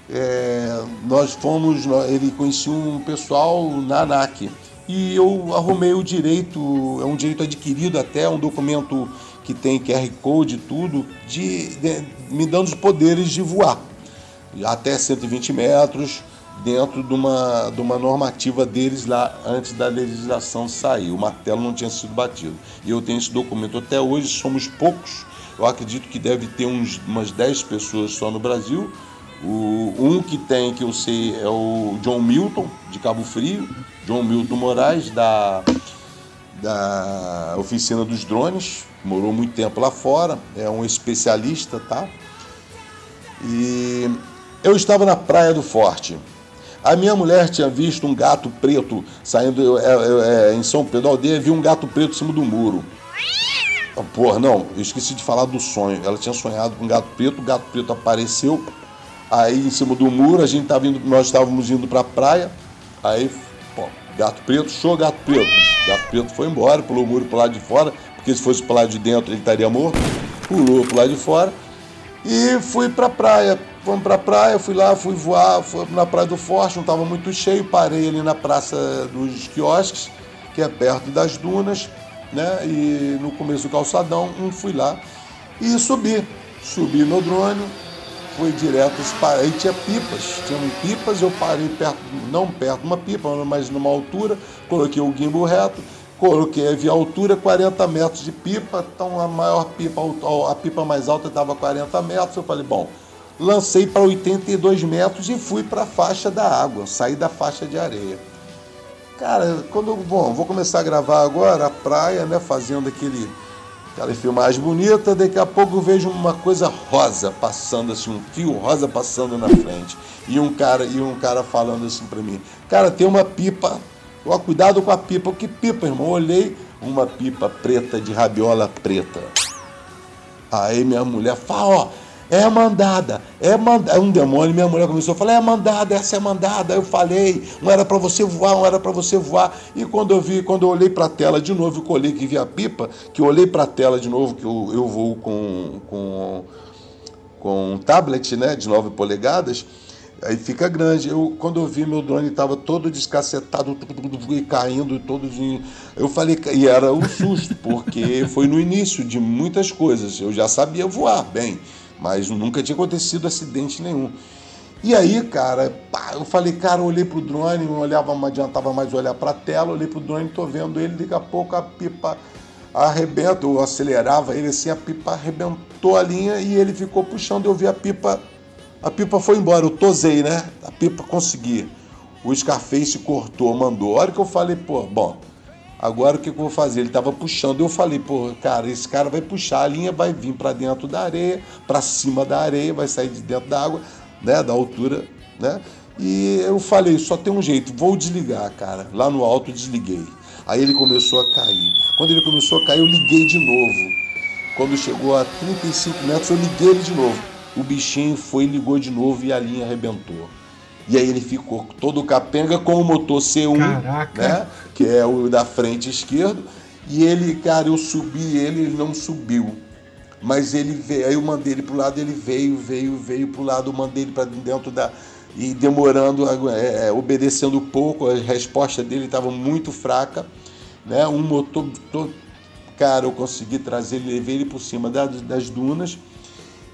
Ele conhecia um pessoal na ANAC e eu arrumei o direito, é um direito adquirido até, um documento que tem QR Code e tudo, me dando os poderes de voar até 120 metros dentro de uma normativa deles lá antes da legislação sair. O martelo não tinha sido batido. E eu tenho esse documento até hoje, somos poucos. Eu acredito que deve ter umas 10 pessoas só no Brasil. Um que tem, que eu sei, é o John Milton, de Cabo Frio, John Milton Moraes, da Oficina dos Drones, morou muito tempo lá fora, é um especialista, tá? E eu estava na Praia do Forte. A minha mulher tinha visto um gato preto saindo, em São Pedro da Aldeia, viu um gato preto em cima do muro. Eu esqueci de falar do sonho. Ela tinha sonhado com um gato preto, o gato preto apareceu aí em cima do muro, nós estávamos indo para a praia, aí, gato preto, show, gato preto. O gato preto foi embora, pulou o muro para o lado de fora, porque se fosse para o lado de dentro ele estaria morto. Pulou para o lado de fora e fui para a praia. Fomos para a praia, fui voar, fui na Praia do Forte, não estava muito cheio, parei ali na Praça dos Quiosques, que é perto das dunas, né? E no começo do calçadão, fui lá e subi meu drone. Foi direto, aí tinha pipas, eu parei não perto de uma pipa, mas numa altura, coloquei o gimbal reto, vi a altura, 40 metros de pipa, então a pipa mais alta estava 40 metros, eu falei, lancei para 82 metros e fui para a faixa da água, saí da faixa de areia. Cara, vou começar a gravar agora a praia, né, fazendo aquela filmagem bonita, daqui a pouco eu vejo uma coisa rosa passando assim, um fio rosa passando na frente. E um cara falando assim pra mim, cara, tem uma pipa, ó, cuidado com a pipa. Que pipa, irmão? Olhei, uma pipa preta, de rabiola preta. Aí minha mulher fala, é mandada, um demônio, minha mulher começou a falar, é mandada, essa é mandada. Eu falei, não era pra você voar. E quando eu olhei pra tela de novo, eu olhei que vi a pipa, que eu olhei pra tela de novo, que eu voo com um tablet, né, de 9 polegadas, aí fica grande. Quando eu vi, meu drone estava todo descacetado e caindo, eu falei, e era um susto, porque foi no início de muitas coisas, eu já sabia voar bem, mas nunca tinha acontecido acidente nenhum. E aí, cara, eu falei, eu olhei pro drone, não adiantava mais olhar pra tela, olhei pro drone, tô vendo ele, daqui a pouco a pipa arrebenta, eu acelerava ele assim, a pipa arrebentou a linha e ele ficou puxando, eu vi a pipa foi embora, eu tosei, né? A pipa consegui. O Scarface cortou, mandou. A hora que eu falei, agora o que eu vou fazer? Ele estava puxando, eu falei, esse cara vai puxar, a linha vai vir para dentro da areia, para cima da areia, vai sair de dentro da água, né, da altura, né? E eu falei, só tem um jeito, vou desligar, cara. Lá no alto eu desliguei. Aí ele começou a cair. Quando ele começou a cair, eu liguei de novo. Quando chegou a 35 metros, eu liguei ele de novo. O bichinho foi, ligou de novo e a linha arrebentou. E aí ele ficou todo capenga com o motor C1, caraca, né? Que é o da frente esquerdo. E ele, cara, eu subi ele não subiu. Mas ele veio, aí eu mandei ele pro lado, ele veio pro lado, eu mandei ele para dentro e demorando, obedecendo pouco, a resposta dele estava muito fraca, né? Um motor todo... Cara, eu consegui trazer ele, levei ele por cima das dunas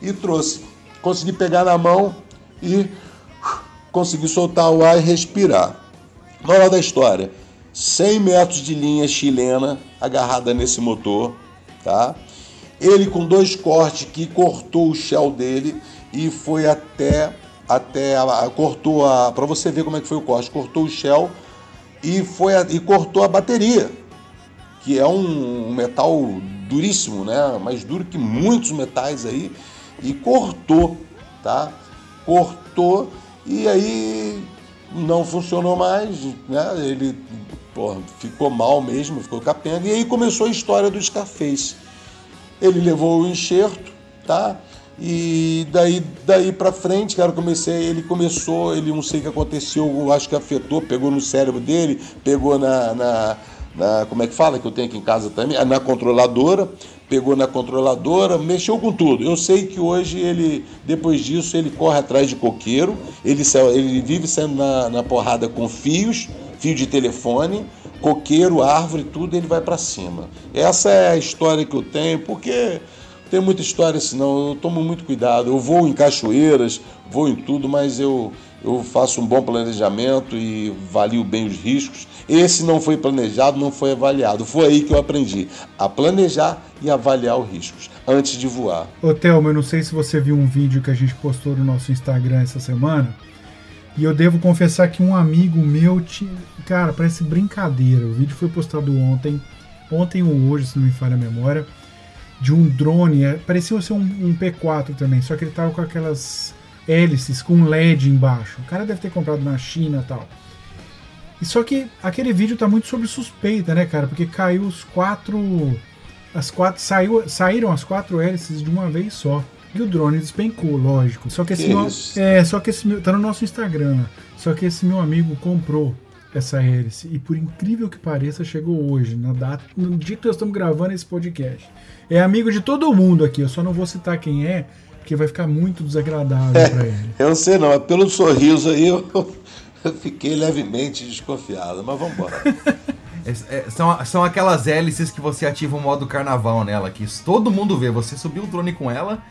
e trouxe. Consegui pegar na mão e... consegui soltar o ar e respirar. Moral da história, 100 metros de linha chilena agarrada nesse motor, tá? Ele com 2 cortes que cortou o shell dele e foi até cortou a, para você ver como é que foi o corte, cortou o shell e foi e cortou a bateria, que é um metal duríssimo, né? Mais duro que muitos metais aí, e cortou, tá? Cortou e aí não funcionou mais, né? Ele ficou mal mesmo, ficou capenga, e aí começou a história do Scarface. Ele levou o enxerto, tá? E daí pra frente, cara, ele não sei o que aconteceu, acho que afetou, pegou no cérebro dele, pegou na como é que fala, que eu tenho aqui em casa também, na controladora, pegou na controladora, mexeu com tudo. Eu sei que hoje ele, depois disso, ele corre atrás de coqueiro, ele vive saindo na porrada com fio de telefone, coqueiro, árvore, tudo, ele vai pra cima. Essa é a história que eu tenho, porque tem muita história, senão eu tomo muito cuidado. Eu vou em cachoeiras, vou em tudo, mas eu faço um bom planejamento e avalio bem os riscos. Esse não foi planejado, não foi avaliado. Foi aí que eu aprendi a planejar e avaliar os riscos antes de voar. Ô Thelmo, eu não sei se você viu um vídeo que a gente postou no nosso Instagram essa semana, e eu devo confessar que um amigo meu tinha... Cara, parece brincadeira. O vídeo foi postado ontem ou hoje, se não me falha a memória, de um drone, parecia ser um P4 também, só que ele tava com aquelas hélices com LED embaixo. O cara deve ter comprado na China e tal. E só que aquele vídeo tá muito sobre suspeita, né, cara? Porque caiu saíram as quatro hélices de uma vez só. E o drone despencou, lógico. Só que tá no nosso Instagram. Só que esse meu amigo comprou essa hélice, e por incrível que pareça, chegou hoje, na data, no dia que nós estamos gravando esse podcast. É amigo de todo mundo aqui, eu só não vou citar quem é, porque vai ficar muito desagradável para ele. Eu não sei não, mas pelo sorriso aí eu fiquei levemente desconfiado, mas vamos embora. São aquelas hélices que você ativa o modo carnaval nela, que todo mundo vê, você subiu o drone com ela,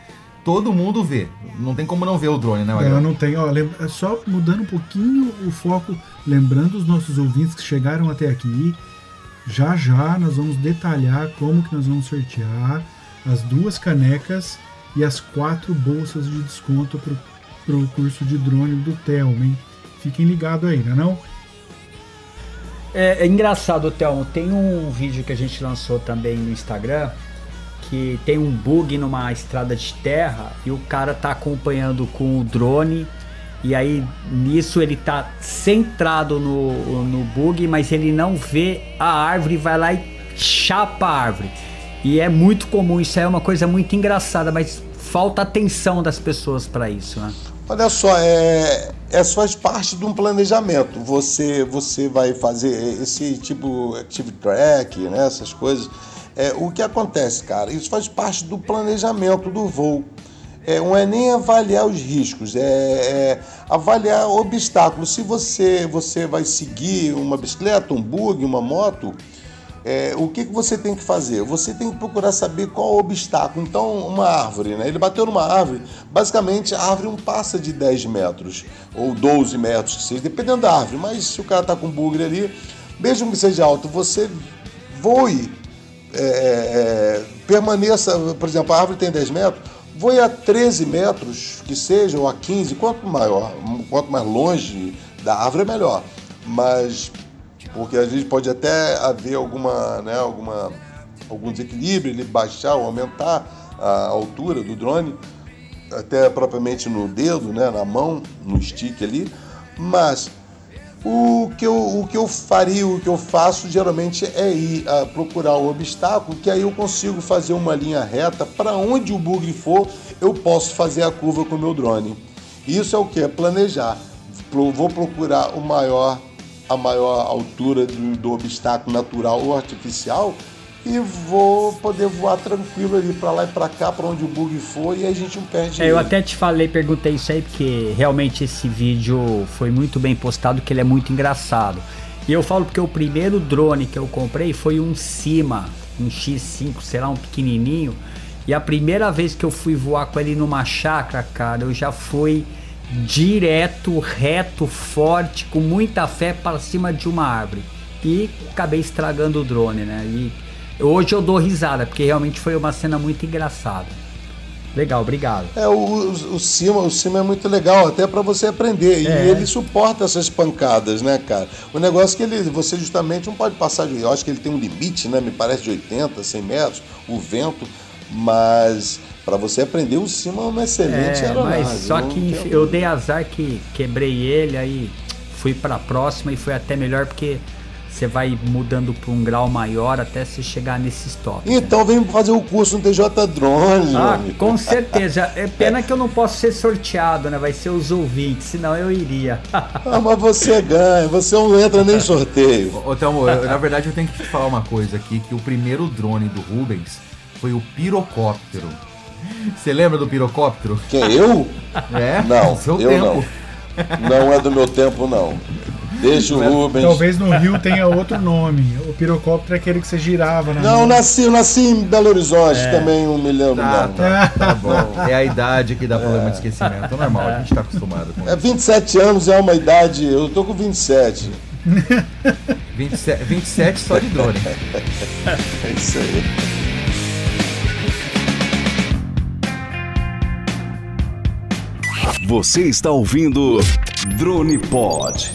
todo mundo vê. Não tem como não ver o drone, né, Magrão? Não tem. Ó, só mudando um pouquinho o foco, lembrando os nossos ouvintes que chegaram até aqui, já nós vamos detalhar como que nós vamos sortear as 2 canecas e as 4 bolsas de desconto pro curso de drone do Thelmo, hein? Fiquem ligados aí, não? É engraçado, Thelmo. Tem um vídeo que a gente lançou também no Instagram, que tem um bug numa estrada de terra e o cara tá acompanhando com o drone, e aí nisso ele tá centrado no bug, mas ele não vê a árvore, vai lá e chapa a árvore. E é muito comum, isso aí é uma coisa muito engraçada, mas falta atenção das pessoas para isso, né? Olha só, só faz parte de um planejamento. Você vai fazer esse tipo active track, né, essas coisas. O que acontece, cara? Isso faz parte do planejamento do voo. Não é nem avaliar os riscos, é avaliar obstáculos. Se você vai seguir uma bicicleta, um bug, uma moto, o que você tem que fazer? Você tem que procurar saber qual o obstáculo. Então, uma árvore, né? Ele bateu numa árvore, basicamente a árvore não passa de 10 metros, ou 12 metros, que seja, dependendo da árvore. Mas se o cara está com bugre ali, mesmo que seja alto, você voe. Permaneça, por exemplo, a árvore tem 10 metros, voe a 13 metros, que seja, ou a 15, quanto mais longe da árvore é melhor, mas porque às vezes pode até haver algum desequilíbrio, ele baixar ou aumentar a altura do drone, até propriamente no dedo, né, na mão, no stick ali, mas o que eu faço geralmente é ir a procurar o obstáculo, que aí eu consigo fazer uma linha reta para onde o bugre for, eu posso fazer a curva com o meu drone. Isso é o que? É planejar. Vou procurar a maior altura do obstáculo natural ou artificial e vou poder voar tranquilo ali para lá e para cá, para onde o bug for, e a gente não perde. Eu até te perguntei isso aí, porque realmente esse vídeo foi muito bem postado, que ele é muito engraçado. E eu falo porque o primeiro drone que eu comprei foi um Cima, um X5, sei lá, um pequenininho, e a primeira vez que eu fui voar com ele numa chácara, cara, eu já fui direto, reto, forte, com muita fé para cima de uma árvore, e acabei estragando o drone, né? Hoje eu dou risada, porque realmente foi uma cena muito engraçada. Legal, obrigado. O Cima é muito legal, até para você aprender. É. E ele suporta essas pancadas, né, cara? O negócio é que você justamente não pode passar de... Eu acho que ele tem um limite, né? Me parece de 80, 100 metros, o vento. Mas para você aprender, o Cima é uma excelente aeronave. Mas só que eu dei azar que quebrei ele, aí fui para a próxima e foi até melhor porque... Você vai mudando para um grau maior até você chegar nesses tops. Então, né? Vem fazer o curso no TJ Drones. Ah, com certeza. É pena que eu não posso ser sorteado, né? Vai ser os ouvintes, senão eu iria. Ah, mas você ganha, você não entra nem sorteio. Ô, Thelmo, na verdade eu tenho que te falar uma coisa aqui, que o primeiro drone do Rubens foi o pirocóptero. Você lembra do pirocóptero? Quem, eu? É? Não, eu não. Não é do meu tempo, não. Deixa o Rubens. Talvez no Rio tenha outro nome. O pirocóptero é aquele que você girava, né? Não, eu nasci em Belo Horizonte também, um milhão. Tá bom. É a idade que dá problema de esquecimento. É normal, a gente tá acostumado com isso. 27 anos é uma idade. Eu tô com 27. 27 só de drone. É isso aí. Você está ouvindo DronePod.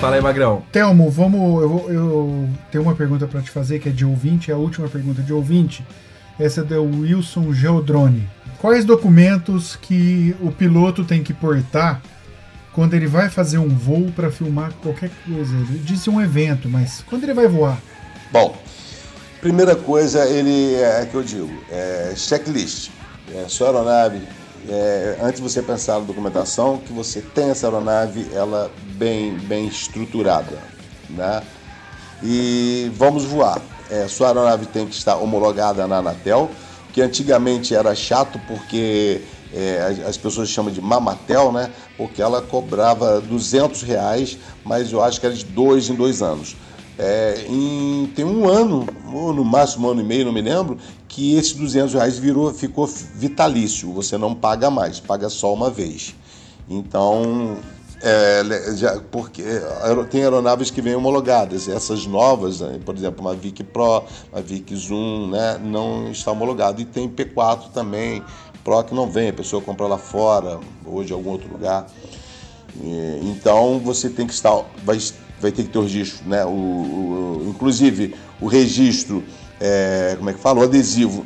Fala aí, Magrão. Thelmo, eu tenho uma pergunta para te fazer que é de ouvinte, é a última pergunta de ouvinte. Essa é do Wilson Geodrone. Quais documentos que o piloto tem que portar quando ele vai fazer um voo para filmar qualquer coisa? Ele disse um evento, mas quando ele vai voar? Bom, primeira coisa, ele é que eu digo, checklist. Sua aeronave, antes de você pensar na documentação, que você tenha essa aeronave ela bem estruturada, né? E vamos voar. Sua aeronave tem que estar homologada na Anatel, que antigamente era chato porque as pessoas chamam de mamatel, né? Porque ela cobrava R$200, mas eu acho que era de 2 em 2 anos. Tem um ano, ou no máximo um ano e meio, não me lembro, que esse R$200 ficou vitalício, você não paga mais, paga só uma vez. Então... porque tem aeronaves que vêm homologadas, essas novas, né? Por exemplo, uma Mavic Pro, uma Vic Zoom, né? Não está homologada, e tem P4 também, Pro, que não vem, a pessoa compra lá fora ou de algum outro lugar. Então você tem que estar, vai ter que ter o registro, né? Inclusive o registro, o adesivo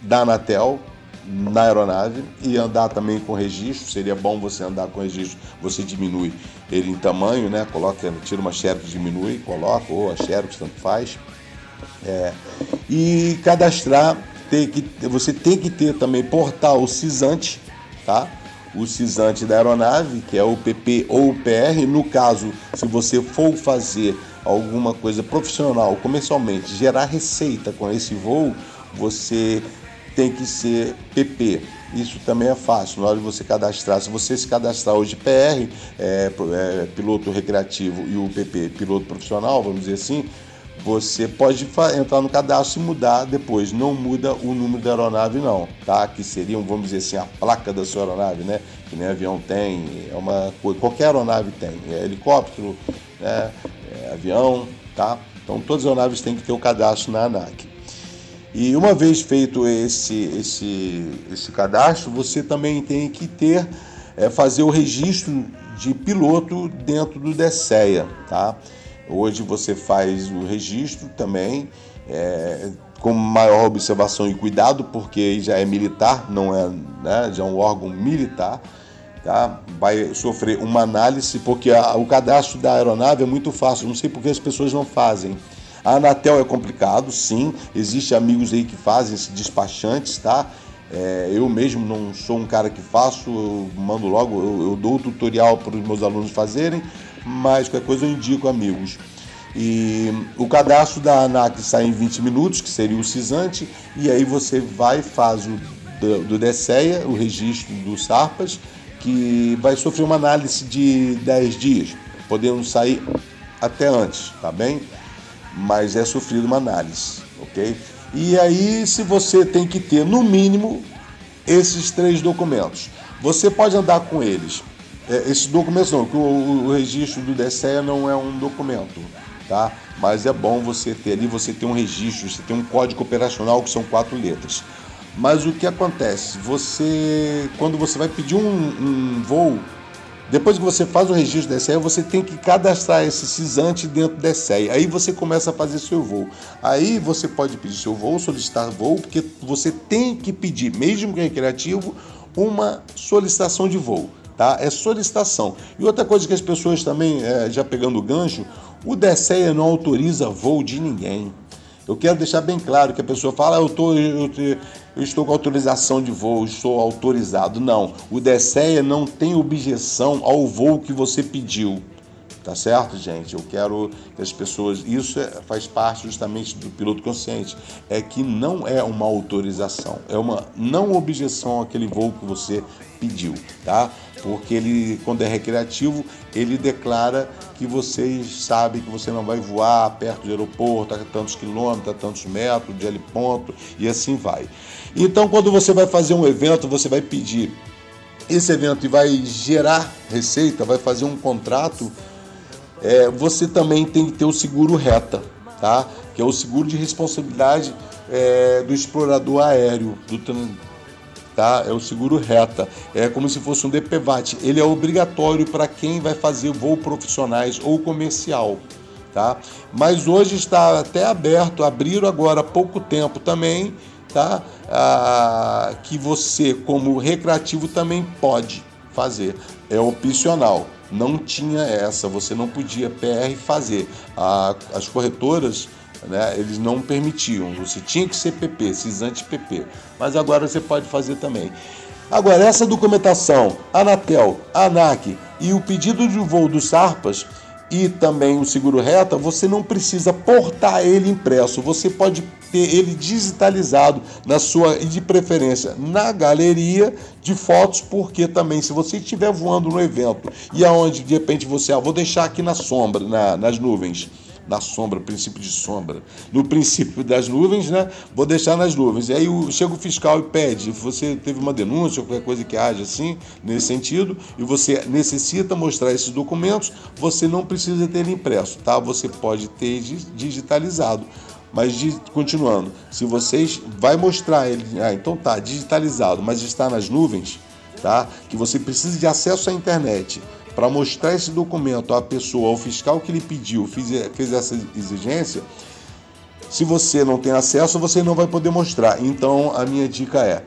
da Anatel na aeronave, e andar também com registro. Seria bom você andar com registro, você diminui ele em tamanho, né? Coloca, tira uma xerox, diminui, coloca, ou a xerox, tanto faz. E cadastrar, você tem que ter também, portar o cisante, tá? O cisante da aeronave, que é o PP ou o PR, no caso, se você for fazer alguma coisa profissional, comercialmente, gerar receita com esse voo, você... tem que ser PP. Isso também é fácil, na hora de você cadastrar. Se você se cadastrar hoje PR, piloto recreativo, e o PP, piloto profissional, vamos dizer assim, você pode entrar no cadastro e mudar depois. Não muda o número da aeronave, não, tá? Que seria, vamos dizer assim, a placa da sua aeronave, né? Que nem avião tem, é uma coisa, qualquer aeronave tem. Helicóptero, né? Avião, tá? Então todas as aeronaves têm que ter o cadastro na ANAC. E uma vez feito esse cadastro, você também tem que fazer o registro de piloto dentro do DECEA, tá? Hoje você faz o registro também, com maior observação e cuidado, porque já é militar, não é, né? Já é um órgão militar, tá? Vai sofrer uma análise, porque o cadastro da aeronave é muito fácil, não sei por que as pessoas não fazem. A Anatel é complicado, sim, existem amigos aí que fazem, despachantes, tá? Eu mesmo não sou um cara que faço, eu mando logo, eu dou o tutorial para os meus alunos fazerem, mas qualquer coisa eu indico amigos. E o cadastro da ANAC sai em 20 minutos, que seria o cisante, e aí você vai e faz do DECEA, o registro do SARPAS, que vai sofrer uma análise de 10 dias, podendo sair até antes, tá bem? Mas é sofrido uma análise, ok? E aí, se você tem que ter, no mínimo, esses três documentos. Você pode andar com eles. Esses documentos não, que o registro do DECEA não é um documento, tá? Mas é bom você ter ali, você tem um registro, você tem um código operacional que são 4 letras. Mas o que acontece? Você, quando você vai pedir um voo, depois que você faz o registro da DECEA, você tem que cadastrar esse cisante dentro da DECEA. Aí você começa a fazer seu voo. Aí você pode pedir seu voo, solicitar voo, porque você tem que pedir, mesmo que recreativo, uma solicitação de voo, tá? É solicitação. E outra coisa que as pessoas também, já pegando o gancho, o DECEA não autoriza voo de ninguém. Eu quero deixar bem claro que a pessoa fala, eu estou com autorização de voo, estou autorizado. Não, o DECEA não tem objeção ao voo que você pediu, tá certo, gente? Eu quero que as pessoas... Isso faz parte justamente do piloto consciente, é que não é uma autorização, é uma não objeção àquele voo que você pediu, tá? Porque ele, quando é recreativo, ele declara que vocês sabem que você não vai voar perto do aeroporto, a tantos quilômetros, a tantos metros, de heliponto, e assim vai. Então, quando você vai fazer um evento, você vai pedir esse evento e vai gerar receita, vai fazer um contrato, você também tem que ter o seguro RETA, tá? Que é o seguro de responsabilidade do explorador aéreo, do transporte. Tá? É o seguro RETA, é como se fosse um DPVAT, ele é obrigatório para quem vai fazer voo profissionais ou comercial, tá? Mas hoje está até aberto, abriram agora há pouco tempo também, tá? Que você como recreativo também pode fazer, é opcional, não tinha essa, você não podia PR fazer, as corretoras, né, eles não permitiam, você tinha que ser PP, cisante PP, mas agora você pode fazer também. Agora, essa documentação, Anatel, ANAC e o pedido de voo do SARPAS e também o seguro RETA, você não precisa portar ele impresso, você pode ter ele digitalizado na sua, e de preferência na galeria de fotos, porque também se você estiver voando no evento e aonde de repente você, vou deixar aqui na sombra, nas nuvens, na sombra, princípio de sombra, no princípio das nuvens, né? Vou deixar nas nuvens. E aí chega o fiscal e pede, você teve uma denúncia ou qualquer coisa que haja assim, nesse sentido, e você necessita mostrar esses documentos, você não precisa ter ele impresso, tá? Você pode ter digitalizado. Mas, continuando, se vocês vai mostrar ele, então tá, digitalizado, mas está nas nuvens, tá? Que você precisa de acesso à internet, para mostrar esse documento à pessoa, ao fiscal que lhe pediu, fez essa exigência, se você não tem acesso, você não vai poder mostrar. Então, a minha dica é,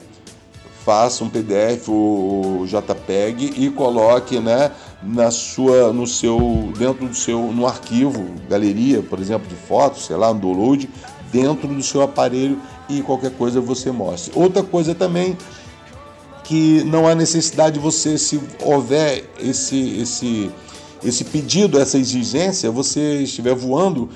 faça um PDF ou JPEG e coloque, né, no arquivo, galeria, por exemplo, de fotos, sei lá, no download, dentro do seu aparelho e qualquer coisa você mostre. Outra coisa também, que não há necessidade de você, se houver esse pedido, essa exigência, você estiver voando,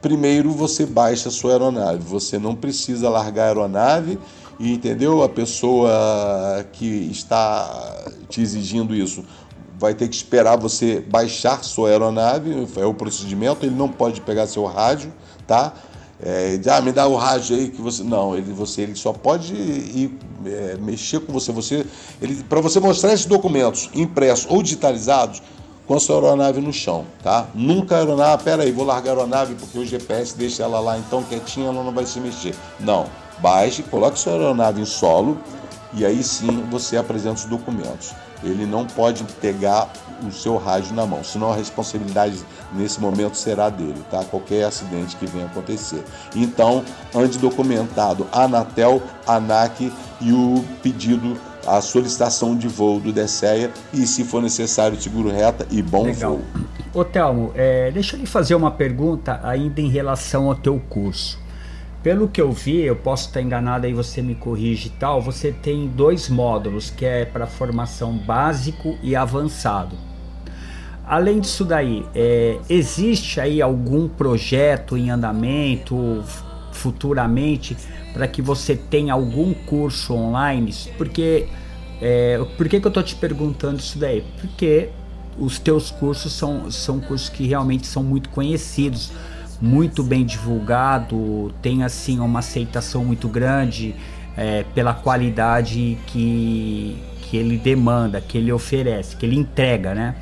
primeiro você baixa a sua aeronave, você não precisa largar a aeronave, entendeu? A pessoa que está te exigindo isso vai ter que esperar você baixar sua aeronave, é o procedimento, ele não pode pegar seu rádio, tá? Me dá o rádio aí que você... Não, ele só pode ir mexer com você para você mostrar esses documentos impressos ou digitalizados com a sua aeronave no chão, tá? Nunca a aeronave, vou largar a aeronave porque o GPS deixa ela lá então quietinha, ela não vai se mexer. Não, baixe, coloque sua aeronave em solo e aí sim você apresenta os documentos. Ele não pode pegar o seu rádio na mão, senão a responsabilidade nesse momento será dele, tá? Qualquer acidente que venha acontecer. Então, ande documentado Anatel, ANAC e o pedido, a solicitação de voo do DECEA e, se for necessário, seguro RETA e bom voo. Ô Thelmo, deixa eu lhe fazer uma pergunta ainda em relação ao teu curso. Pelo que eu vi, eu posso estar enganado aí, você me corrige e tal, você tem 2 módulos, que é para formação básico e avançado. Além disso daí, existe aí algum projeto em andamento futuramente para que você tenha algum curso online? Por que que eu estou te perguntando isso daí? Porque os teus cursos são cursos que realmente são muito conhecidos, muito bem divulgado, tem assim uma aceitação muito grande pela qualidade que ele demanda, que ele oferece, que ele entrega, né?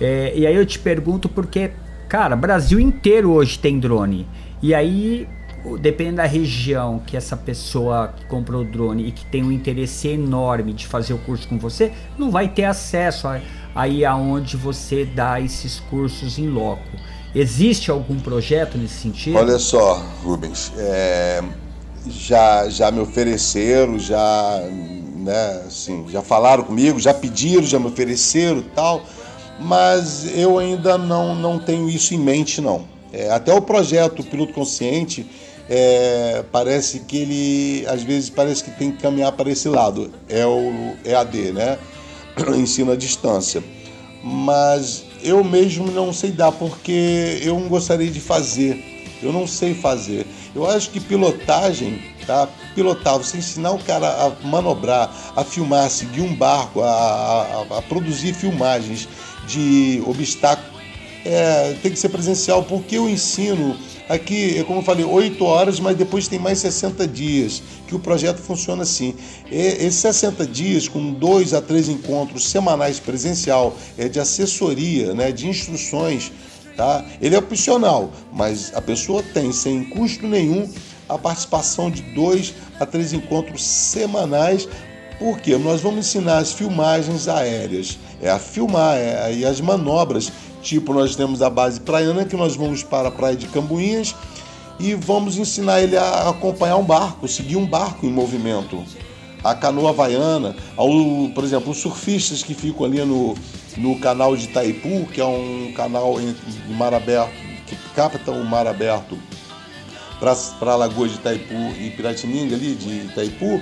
E aí eu te pergunto porque, cara, Brasil inteiro hoje tem drone, e aí dependendo da região que essa pessoa que comprou o drone e que tem um interesse enorme de fazer o curso com você, não vai ter acesso aí aonde você dá esses cursos em loco. Existe algum projeto nesse sentido? Olha só, Rubens, já me ofereceram, já, né, assim, já falaram comigo, já pediram, já me ofereceram e tal, mas eu ainda não tenho isso em mente, não. Até o projeto Piloto Consciente, parece que ele, às vezes, parece que tem que caminhar para esse lado. É o EAD, né? Ensino à distância. Mas eu mesmo não sei dar, porque eu não gostaria de fazer. Eu não sei fazer. Eu acho que pilotagem, tá? Pilotar, você ensinar o cara a manobrar, a filmar, a seguir um barco, a produzir filmagens de obstáculos, tem que ser presencial, porque eu ensino aqui, como eu falei, 8 horas, mas depois tem mais 60 dias, que o projeto funciona assim. Esses 60 dias, com 2 a 3 encontros semanais presencial, de assessoria, né, de instruções, tá? Ele é opcional, mas a pessoa tem, sem custo nenhum, a participação de 2 a 3 encontros semanais. Porque nós vamos ensinar as filmagens aéreas, a filmar e as manobras. Tipo, nós temos a base praiana, que nós vamos para a praia de Cambuinhas e vamos ensinar ele a acompanhar um barco, seguir um barco em movimento. A canoa havaiana, por exemplo, os surfistas que ficam ali no canal de Itaipu, que é um canal de mar aberto, que capta o mar aberto para a lagoa de Itaipu e Piratininga ali de Itaipu.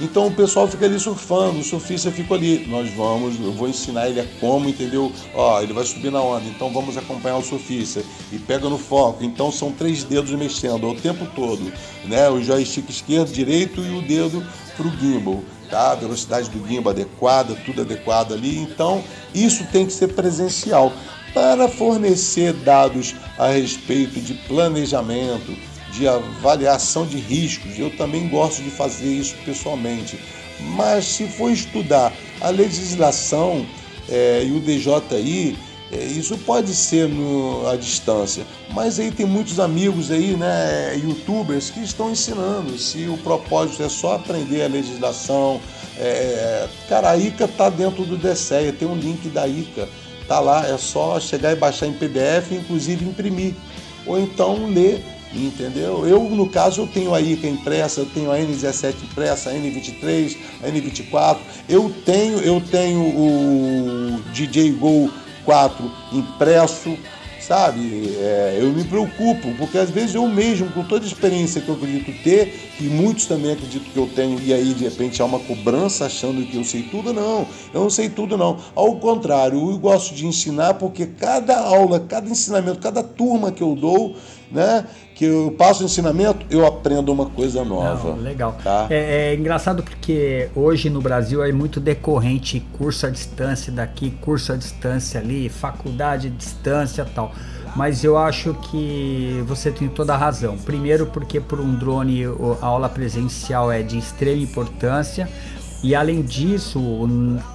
Então o pessoal fica ali surfando, o surfista fica ali. Eu vou ensinar ele a como, entendeu? Ó, ele vai subir na onda, então vamos acompanhar o surfista. E pega no foco, então são 3 dedos mexendo o tempo todo, né? O joystick esquerdo, direito e o dedo pro gimbal, tá? A velocidade do gimbal adequada, tudo adequado ali. Então isso tem que ser presencial para fornecer dados a respeito de planejamento, de avaliação de riscos. Eu também gosto de fazer isso pessoalmente, mas se for estudar a legislação e o DJI, isso pode ser à distância, mas aí tem muitos amigos aí, né, youtubers que estão ensinando. Se o propósito é só aprender a legislação, cara, a ICA está dentro do DECEA, tem um link da ICA, tá lá, é só chegar e baixar em PDF, inclusive imprimir, ou então ler. Entendeu? Eu, no caso, eu tenho a ICA impressa, eu tenho a N17 impressa, a N23, a N24, eu tenho o DJI Go 4 impresso, sabe? Eu me preocupo, porque às vezes eu mesmo, com toda a experiência que eu acredito ter, e muitos também acreditam que eu tenho, e aí de repente há uma cobrança achando que eu sei tudo. Não, eu não sei tudo não. Ao contrário, eu gosto de ensinar, porque cada aula, cada ensinamento, cada turma que eu dou, né, que eu passo o ensinamento, eu aprendo uma coisa nova. Não, legal. Tá? É engraçado porque hoje no Brasil é muito decorrente curso à distância daqui, curso à distância ali, faculdade à distância e tal. Mas eu acho que você tem toda a razão. Primeiro porque por um drone a aula presencial é de extrema importância. E além disso,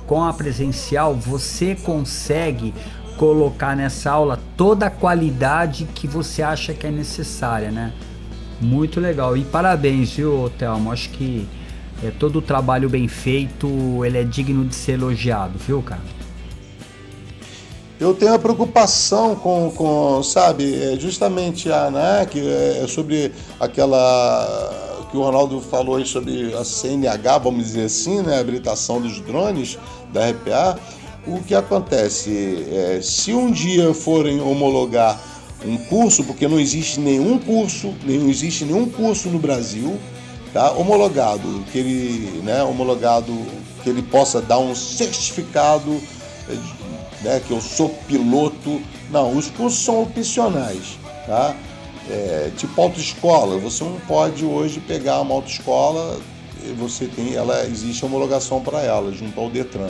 com a presencial você consegue colocar nessa aula toda a qualidade que você acha que é necessária, né? Muito legal. E parabéns, viu, Thelmo? Acho que todo o trabalho bem feito, ele é digno de ser elogiado, viu, cara? Eu tenho a preocupação com sabe, justamente a ANAC, sobre aquela que o Ronaldo falou aí sobre a CNH, vamos dizer assim, né? A habilitação dos drones da RPA. O que acontece, se um dia forem homologar um curso, porque não existe nenhum curso no Brasil, tá, homologado, que ele, né, homologado, que ele possa dar um certificado, né, que eu sou piloto. Não, os cursos são opcionais, tá? Tipo autoescola, você não pode hoje pegar uma autoescola, você tem, existe homologação para ela junto ao Detran.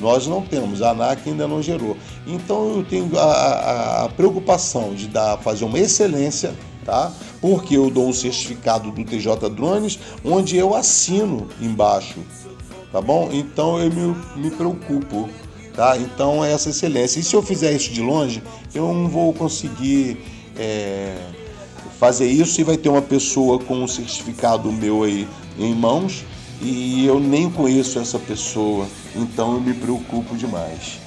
Nós não temos, a ANAC ainda não gerou. Então eu tenho a preocupação de fazer uma excelência, tá? Porque eu dou o certificado do TJ Drones, onde eu assino embaixo, tá bom? Então eu me preocupo, tá? Então é essa excelência. E se eu fizer isso de longe, eu não vou conseguir fazer isso, e vai ter uma pessoa com um certificado meu aí em mãos, e eu nem conheço essa pessoa, então eu me preocupo demais,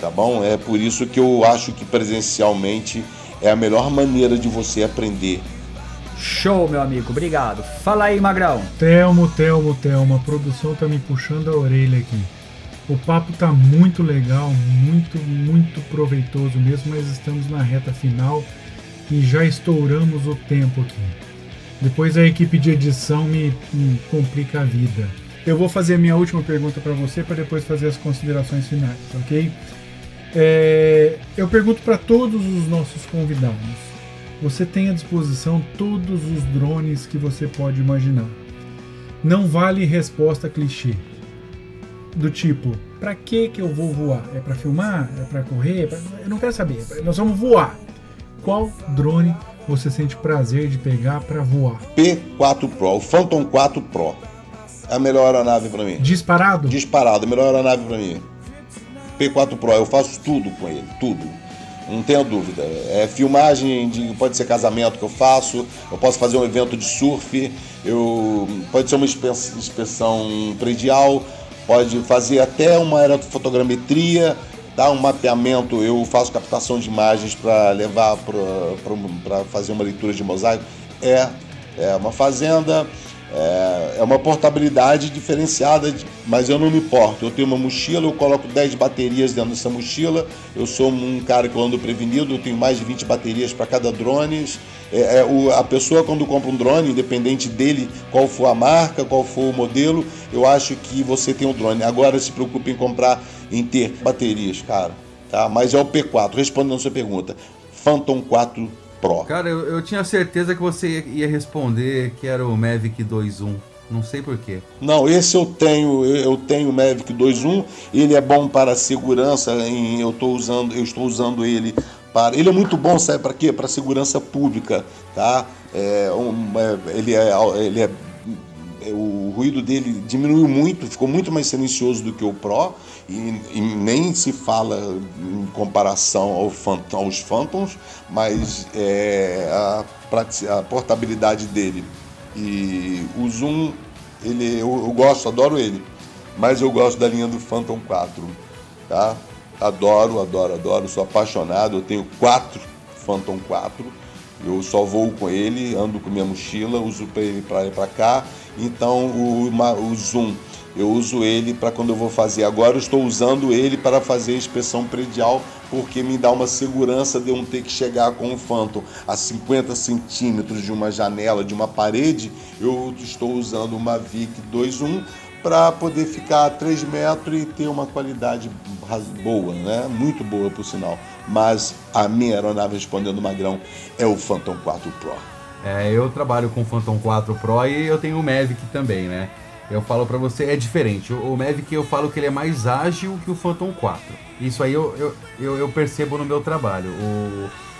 tá bom? É por isso que eu acho que presencialmente é a melhor maneira de você aprender. Show, meu amigo, obrigado. Fala aí, Magrão. Thelmo, a produção tá me puxando a orelha aqui. O papo tá muito legal, muito proveitoso mesmo, mas estamos na reta final e já estouramos o tempo aqui. Depois a equipe de edição me complica a vida. Eu vou fazer a minha última pergunta para você, para depois fazer as considerações finais, ok? Eu pergunto para todos os nossos convidados. Você tem à disposição todos os drones que você pode imaginar. Não vale resposta clichê. Do tipo, para que eu vou voar? É para filmar? É para correr? Eu não quero saber. Nós vamos voar. Qual drone você sente prazer de pegar para voar? P4 Pro, o Phantom 4 Pro. É a melhor aeronave para mim. Disparado, a melhor aeronave para mim. P4 Pro, eu faço tudo com ele, tudo. Não tenho dúvida. É filmagem, pode ser casamento que eu faço, eu posso fazer um evento de surf, pode ser uma inspeção predial, pode fazer até uma aerofotogrametria. Dá um mapeamento, eu faço captação de imagens para levar para fazer uma leitura de mosaico. É uma fazenda, é uma portabilidade diferenciada, mas eu não me importo. Eu tenho uma mochila, eu coloco 10 baterias dentro dessa mochila. Eu sou um cara que eu ando prevenido, eu tenho mais de 20 baterias para cada drone. A pessoa, quando compra um drone, independente dele, qual for a marca, qual for o modelo, eu acho que você tem um drone. Agora se preocupe em comprar, em ter baterias, cara, tá? Mas é o P4, respondendo a sua pergunta, Phantom 4 Pro. Cara, eu tinha certeza que você ia responder que era o Mavic 2.1, não sei porquê. Não, esse eu tenho o Mavic 2.1, ele é bom para segurança, eu estou usando ele para... Ele é muito bom, sabe para quê? Para segurança pública, tá? O ruído dele diminuiu muito, ficou muito mais silencioso do que o Pro, e nem se fala em comparação aos Phantoms, mas a portabilidade dele e o zoom, eu gosto, adoro ele, mas eu gosto da linha do Phantom 4, tá? Adoro, sou apaixonado, eu tenho 4 Phantom 4, eu só voo com ele, ando com minha mochila, uso para ele para ir para cá. Então o zoom, eu uso ele para quando eu vou fazer. Agora eu estou usando ele para fazer inspeção predial, porque me dá uma segurança de eu não ter que chegar com o Phantom a 50 centímetros de uma janela, de uma parede. Eu estou usando o Mavic 2.1 para poder ficar a 3 metros e ter uma qualidade boa, né? Muito boa, por sinal. Mas a minha aeronave, respondendo o Magrão, é o Phantom 4 Pro. Eu trabalho com o Phantom 4 Pro e eu tenho o Mavic também, né? Eu falo pra você, é diferente. O Mavic, eu falo que ele é mais ágil que o Phantom 4. Isso aí eu percebo no meu trabalho.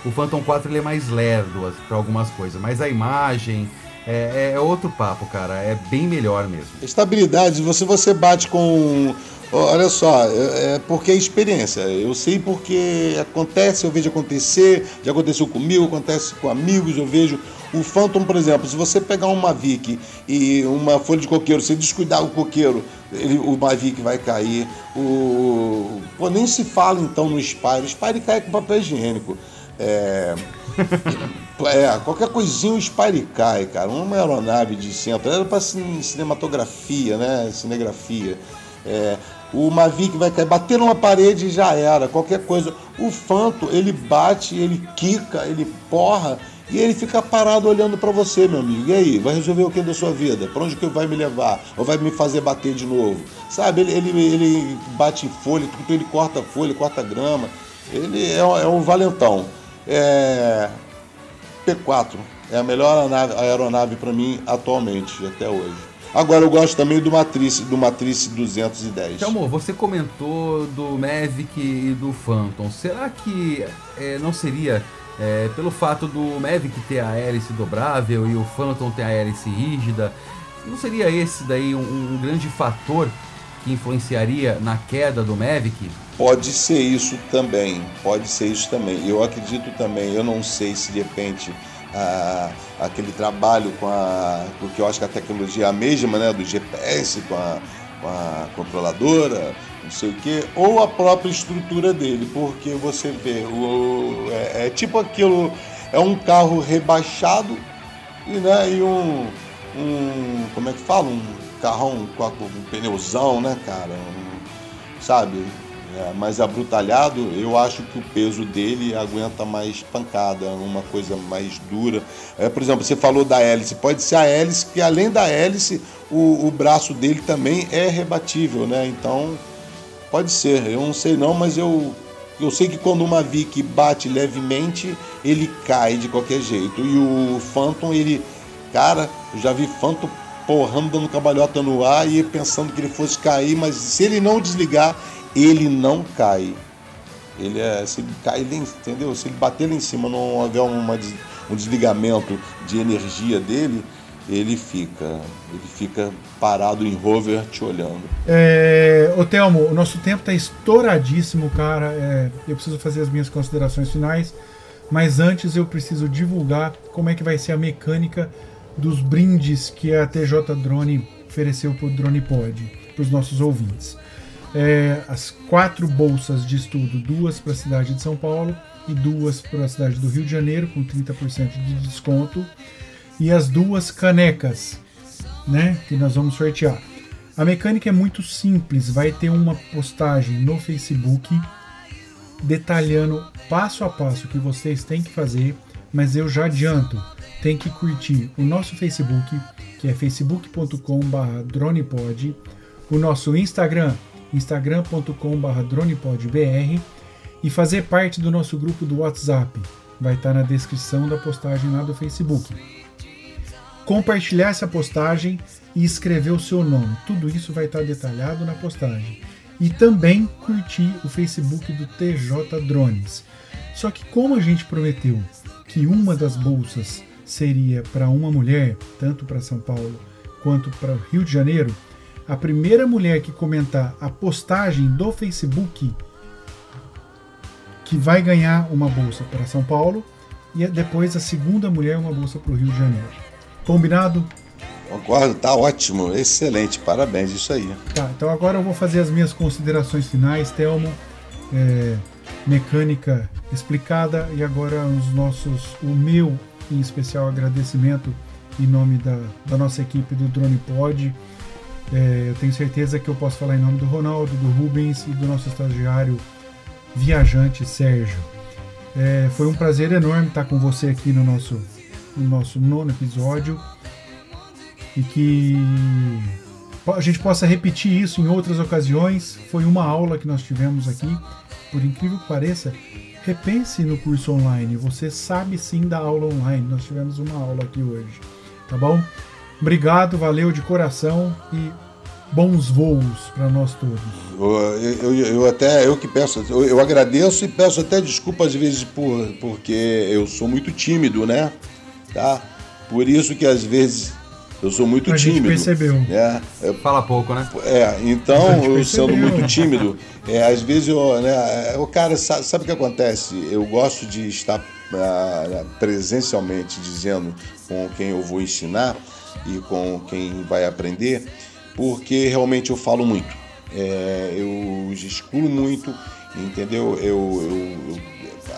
O Phantom 4, ele é mais lerdo pra algumas coisas, mas a imagem é outro papo, cara. É bem melhor mesmo. Estabilidade, você bate com... Olha só, porque é experiência, eu sei porque acontece, eu vejo acontecer, já aconteceu comigo, acontece com amigos, eu vejo o Phantom, por exemplo, se você pegar um Mavic e uma folha de coqueiro, se descuidar o coqueiro, o Mavic vai cair, nem se fala então no Spire cai com papel higiênico, qualquer coisinha o Spire cai, cara, uma aeronave de centro, era para cinematografia, né, cinegrafia, o Mavic vai cair, bater numa parede e já era, qualquer coisa. O Phantom, ele bate, ele quica, ele porra e ele fica parado olhando pra você, meu amigo. E aí, vai resolver o que da sua vida? Pra onde que vai me levar? Ou vai me fazer bater de novo? Sabe, ele bate em folha, ele corta folha, corta grama. Ele é um valentão. P4 é a melhor aeronave pra mim atualmente, até hoje. Agora eu gosto também do Matrice 210. Então, amor, você comentou do Mavic e do Phantom. Será que não seria, pelo fato do Mavic ter a hélice dobrável e o Phantom ter a hélice rígida, não seria esse daí um grande fator que influenciaria na queda do Mavic? Pode ser isso também. Eu acredito também, eu não sei se de repente aquele trabalho porque eu acho que a tecnologia é a mesma, né, do GPS com a controladora, não sei o quê, ou a própria estrutura dele, porque você vê, é tipo aquilo, é um carro rebaixado e, né, e um como é que fala? Um carrão com um pneuzão, né, cara? Sabe? Mais abrutalhado, eu acho que o peso dele aguenta mais pancada, uma coisa mais dura. Por exemplo, você falou da hélice, pode ser a hélice, que além da hélice, o braço dele também é rebatível, né? Então, pode ser, eu não sei não, mas eu sei que quando uma Mavic bate levemente, ele cai de qualquer jeito. E o Phantom, ele, cara, eu já vi Phantom porrando, dando cambalhota no ar e pensando que ele fosse cair, mas se ele não desligar, ele não cai. Se ele cai, entendeu? Se ele bater lá em cima, não houver um desligamento de energia dele, ele fica parado em rover te olhando. Ô Thelmo, o nosso tempo tá estouradíssimo, cara. Eu preciso fazer as minhas considerações finais, mas antes eu preciso divulgar como é que vai ser a mecânica dos brindes que a TJ Drone ofereceu pro DronePod, pros nossos ouvintes. As 4 bolsas de estudo, 2 para a cidade de São Paulo e 2 para a cidade do Rio de Janeiro, com 30% de desconto, e as 2 canecas, né, que nós vamos sortear. A mecânica é muito simples, vai ter uma postagem no Facebook detalhando passo a passo o que vocês têm que fazer, mas eu já adianto, tem que curtir o nosso Facebook, que é facebook.com/dronepod, o nosso Instagram, instagram.com/dronepodbr, e fazer parte do nosso grupo do WhatsApp, vai estar na descrição da postagem lá do Facebook. Compartilhar essa postagem e escrever o seu nome, tudo isso vai estar detalhado na postagem. E também curtir o Facebook do TJ Drones. Só que como a gente prometeu que uma das bolsas seria para uma mulher, tanto para São Paulo quanto para o Rio de Janeiro, a primeira mulher que comentar a postagem do Facebook que vai ganhar uma bolsa para São Paulo, e depois a segunda mulher uma bolsa para o Rio de Janeiro. Combinado? Concordo, tá ótimo, excelente, parabéns, isso aí. Tá, então agora eu vou fazer as minhas considerações finais, Thelmo, mecânica explicada, e agora o meu, em especial, agradecimento em nome da nossa equipe do DronePod. Eu tenho certeza que eu posso falar em nome do Ronaldo, do Rubens e do nosso estagiário viajante Sérgio. Foi um prazer enorme estar com você aqui no nosso 9º episódio, e que a gente possa repetir isso em outras ocasiões. Foi uma aula que nós tivemos aqui, por incrível que pareça. Repense no curso online, você sabe sim da aula online, nós tivemos uma aula aqui hoje, tá bom? Obrigado, valeu de coração e bons voos para nós todos. Eu agradeço e peço até desculpa às vezes porque eu sou muito tímido, né? Tá? Por isso que às vezes eu sou muito tímido. A gente percebeu. Né? Fala pouco, né? Então eu sendo muito tímido, às vezes eu, né? O cara sabe o que acontece? Eu gosto de estar presencialmente dizendo com quem eu vou ensinar e com quem vai aprender, porque realmente eu falo muito, eu gesticulo muito, entendeu?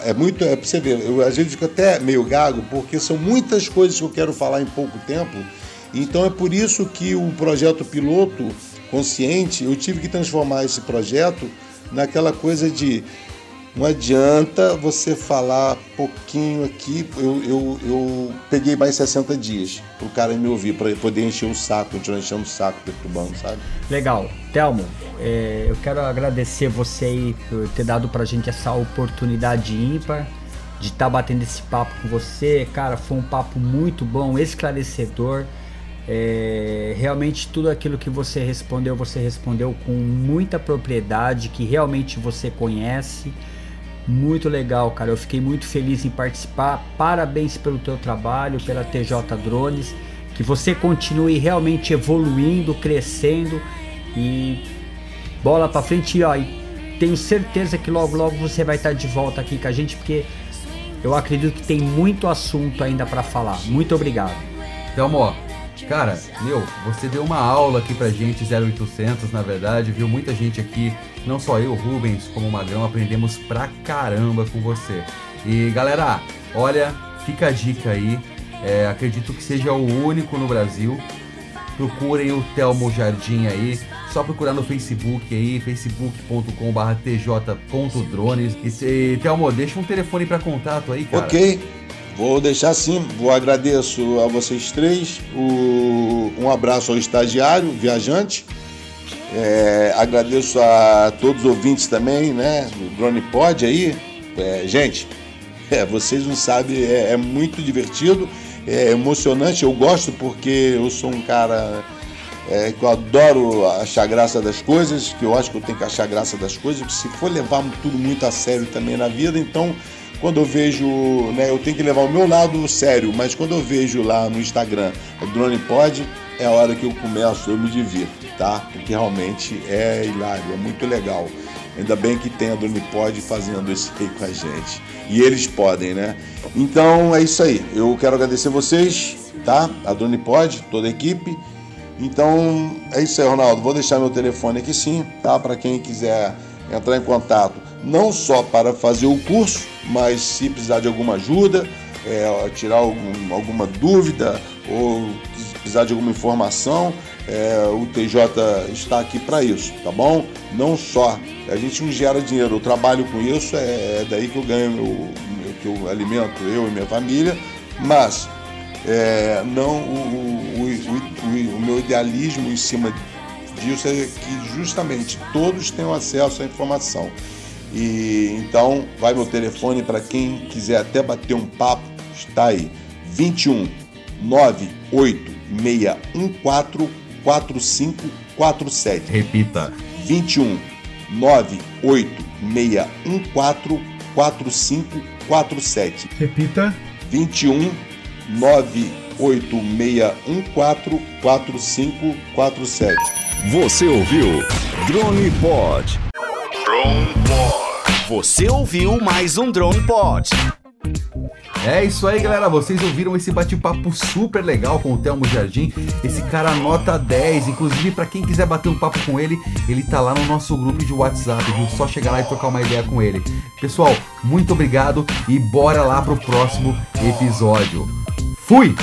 É pra você ver, eu às vezes fico até meio gago, porque são muitas coisas que eu quero falar em pouco tempo. Então é por isso que o projeto Piloto Consciente, eu tive que transformar esse projeto naquela coisa de não adianta você falar pouquinho aqui. Eu peguei mais 60 dias pro cara me ouvir, para poder encher o saco, continuar enchendo o saco, perturbando, sabe? Legal. Thelmo, eu quero agradecer você aí por ter dado pra gente essa oportunidade ímpar de estar batendo esse papo com você. Cara, foi um papo muito bom, esclarecedor. realmente tudo aquilo que você respondeu com muita propriedade, que realmente você conhece. Muito legal, cara, eu fiquei muito feliz em participar, parabéns pelo teu trabalho, pela TJ Drones, que você continue realmente evoluindo, crescendo e bola pra frente. E ó, tenho certeza que logo logo você vai estar de volta aqui com a gente, porque eu acredito que tem muito assunto ainda pra falar. Muito obrigado. Então, amor, cara, meu, você deu uma aula aqui pra gente, 0800 na verdade, viu? Muita gente aqui, não só eu, Rubens, como o Magrão, aprendemos pra caramba com você. E galera, olha, fica a dica aí, acredito que seja o único no Brasil. Procurem o Thelmo Jardim aí, só procurar no Facebook aí, facebook.com/tj.drones. E Thelmo, deixa um telefone pra contato aí, cara. Ok. Vou deixar sim, agradeço a vocês três, um abraço ao estagiário, viajante, agradeço a todos os ouvintes também, né, do DronePod aí, gente, vocês não sabem, é muito divertido, é emocionante, eu gosto porque eu sou um cara que eu adoro achar graça das coisas, que eu acho que eu tenho que achar graça das coisas, porque se for levar tudo muito a sério também na vida, então... Quando eu vejo, né, eu tenho que levar o meu lado sério, mas quando eu vejo lá no Instagram o DronePod, é a hora que eu começo, eu me divirto, tá? Porque realmente é hilário, é muito legal. Ainda bem que tem a DronePod fazendo isso aí com a gente. E eles podem, né? Então é isso aí. Eu quero agradecer vocês, tá? A DronePod, toda a equipe. Então é isso aí, Ronaldo. Vou deixar meu telefone aqui sim, tá? Para quem quiser entrar em contato. Não só para fazer o curso, mas se precisar de alguma ajuda, tirar alguma dúvida ou precisar de alguma informação, o TJ está aqui para isso, tá bom? Não só, a gente não gera dinheiro, eu trabalho com isso, é daí que eu ganho, que eu alimento eu e minha família, mas não o meu idealismo em cima disso é que justamente todos tenham acesso à informação. E então vai meu telefone para quem quiser até bater um papo, está aí 21 986144547. Repita, 21 986144547. Repita, 21 986144547. Você ouviu DronePod. DronePod. Você ouviu mais um DronePod. É isso aí, galera. Vocês ouviram esse bate-papo super legal com o Thelmo Jardim. Esse cara nota 10. Inclusive, pra quem quiser bater um papo com ele, ele tá lá no nosso grupo de WhatsApp, viu? Só chegar lá e trocar uma ideia com ele. Pessoal, muito obrigado e bora lá pro próximo episódio. Fui!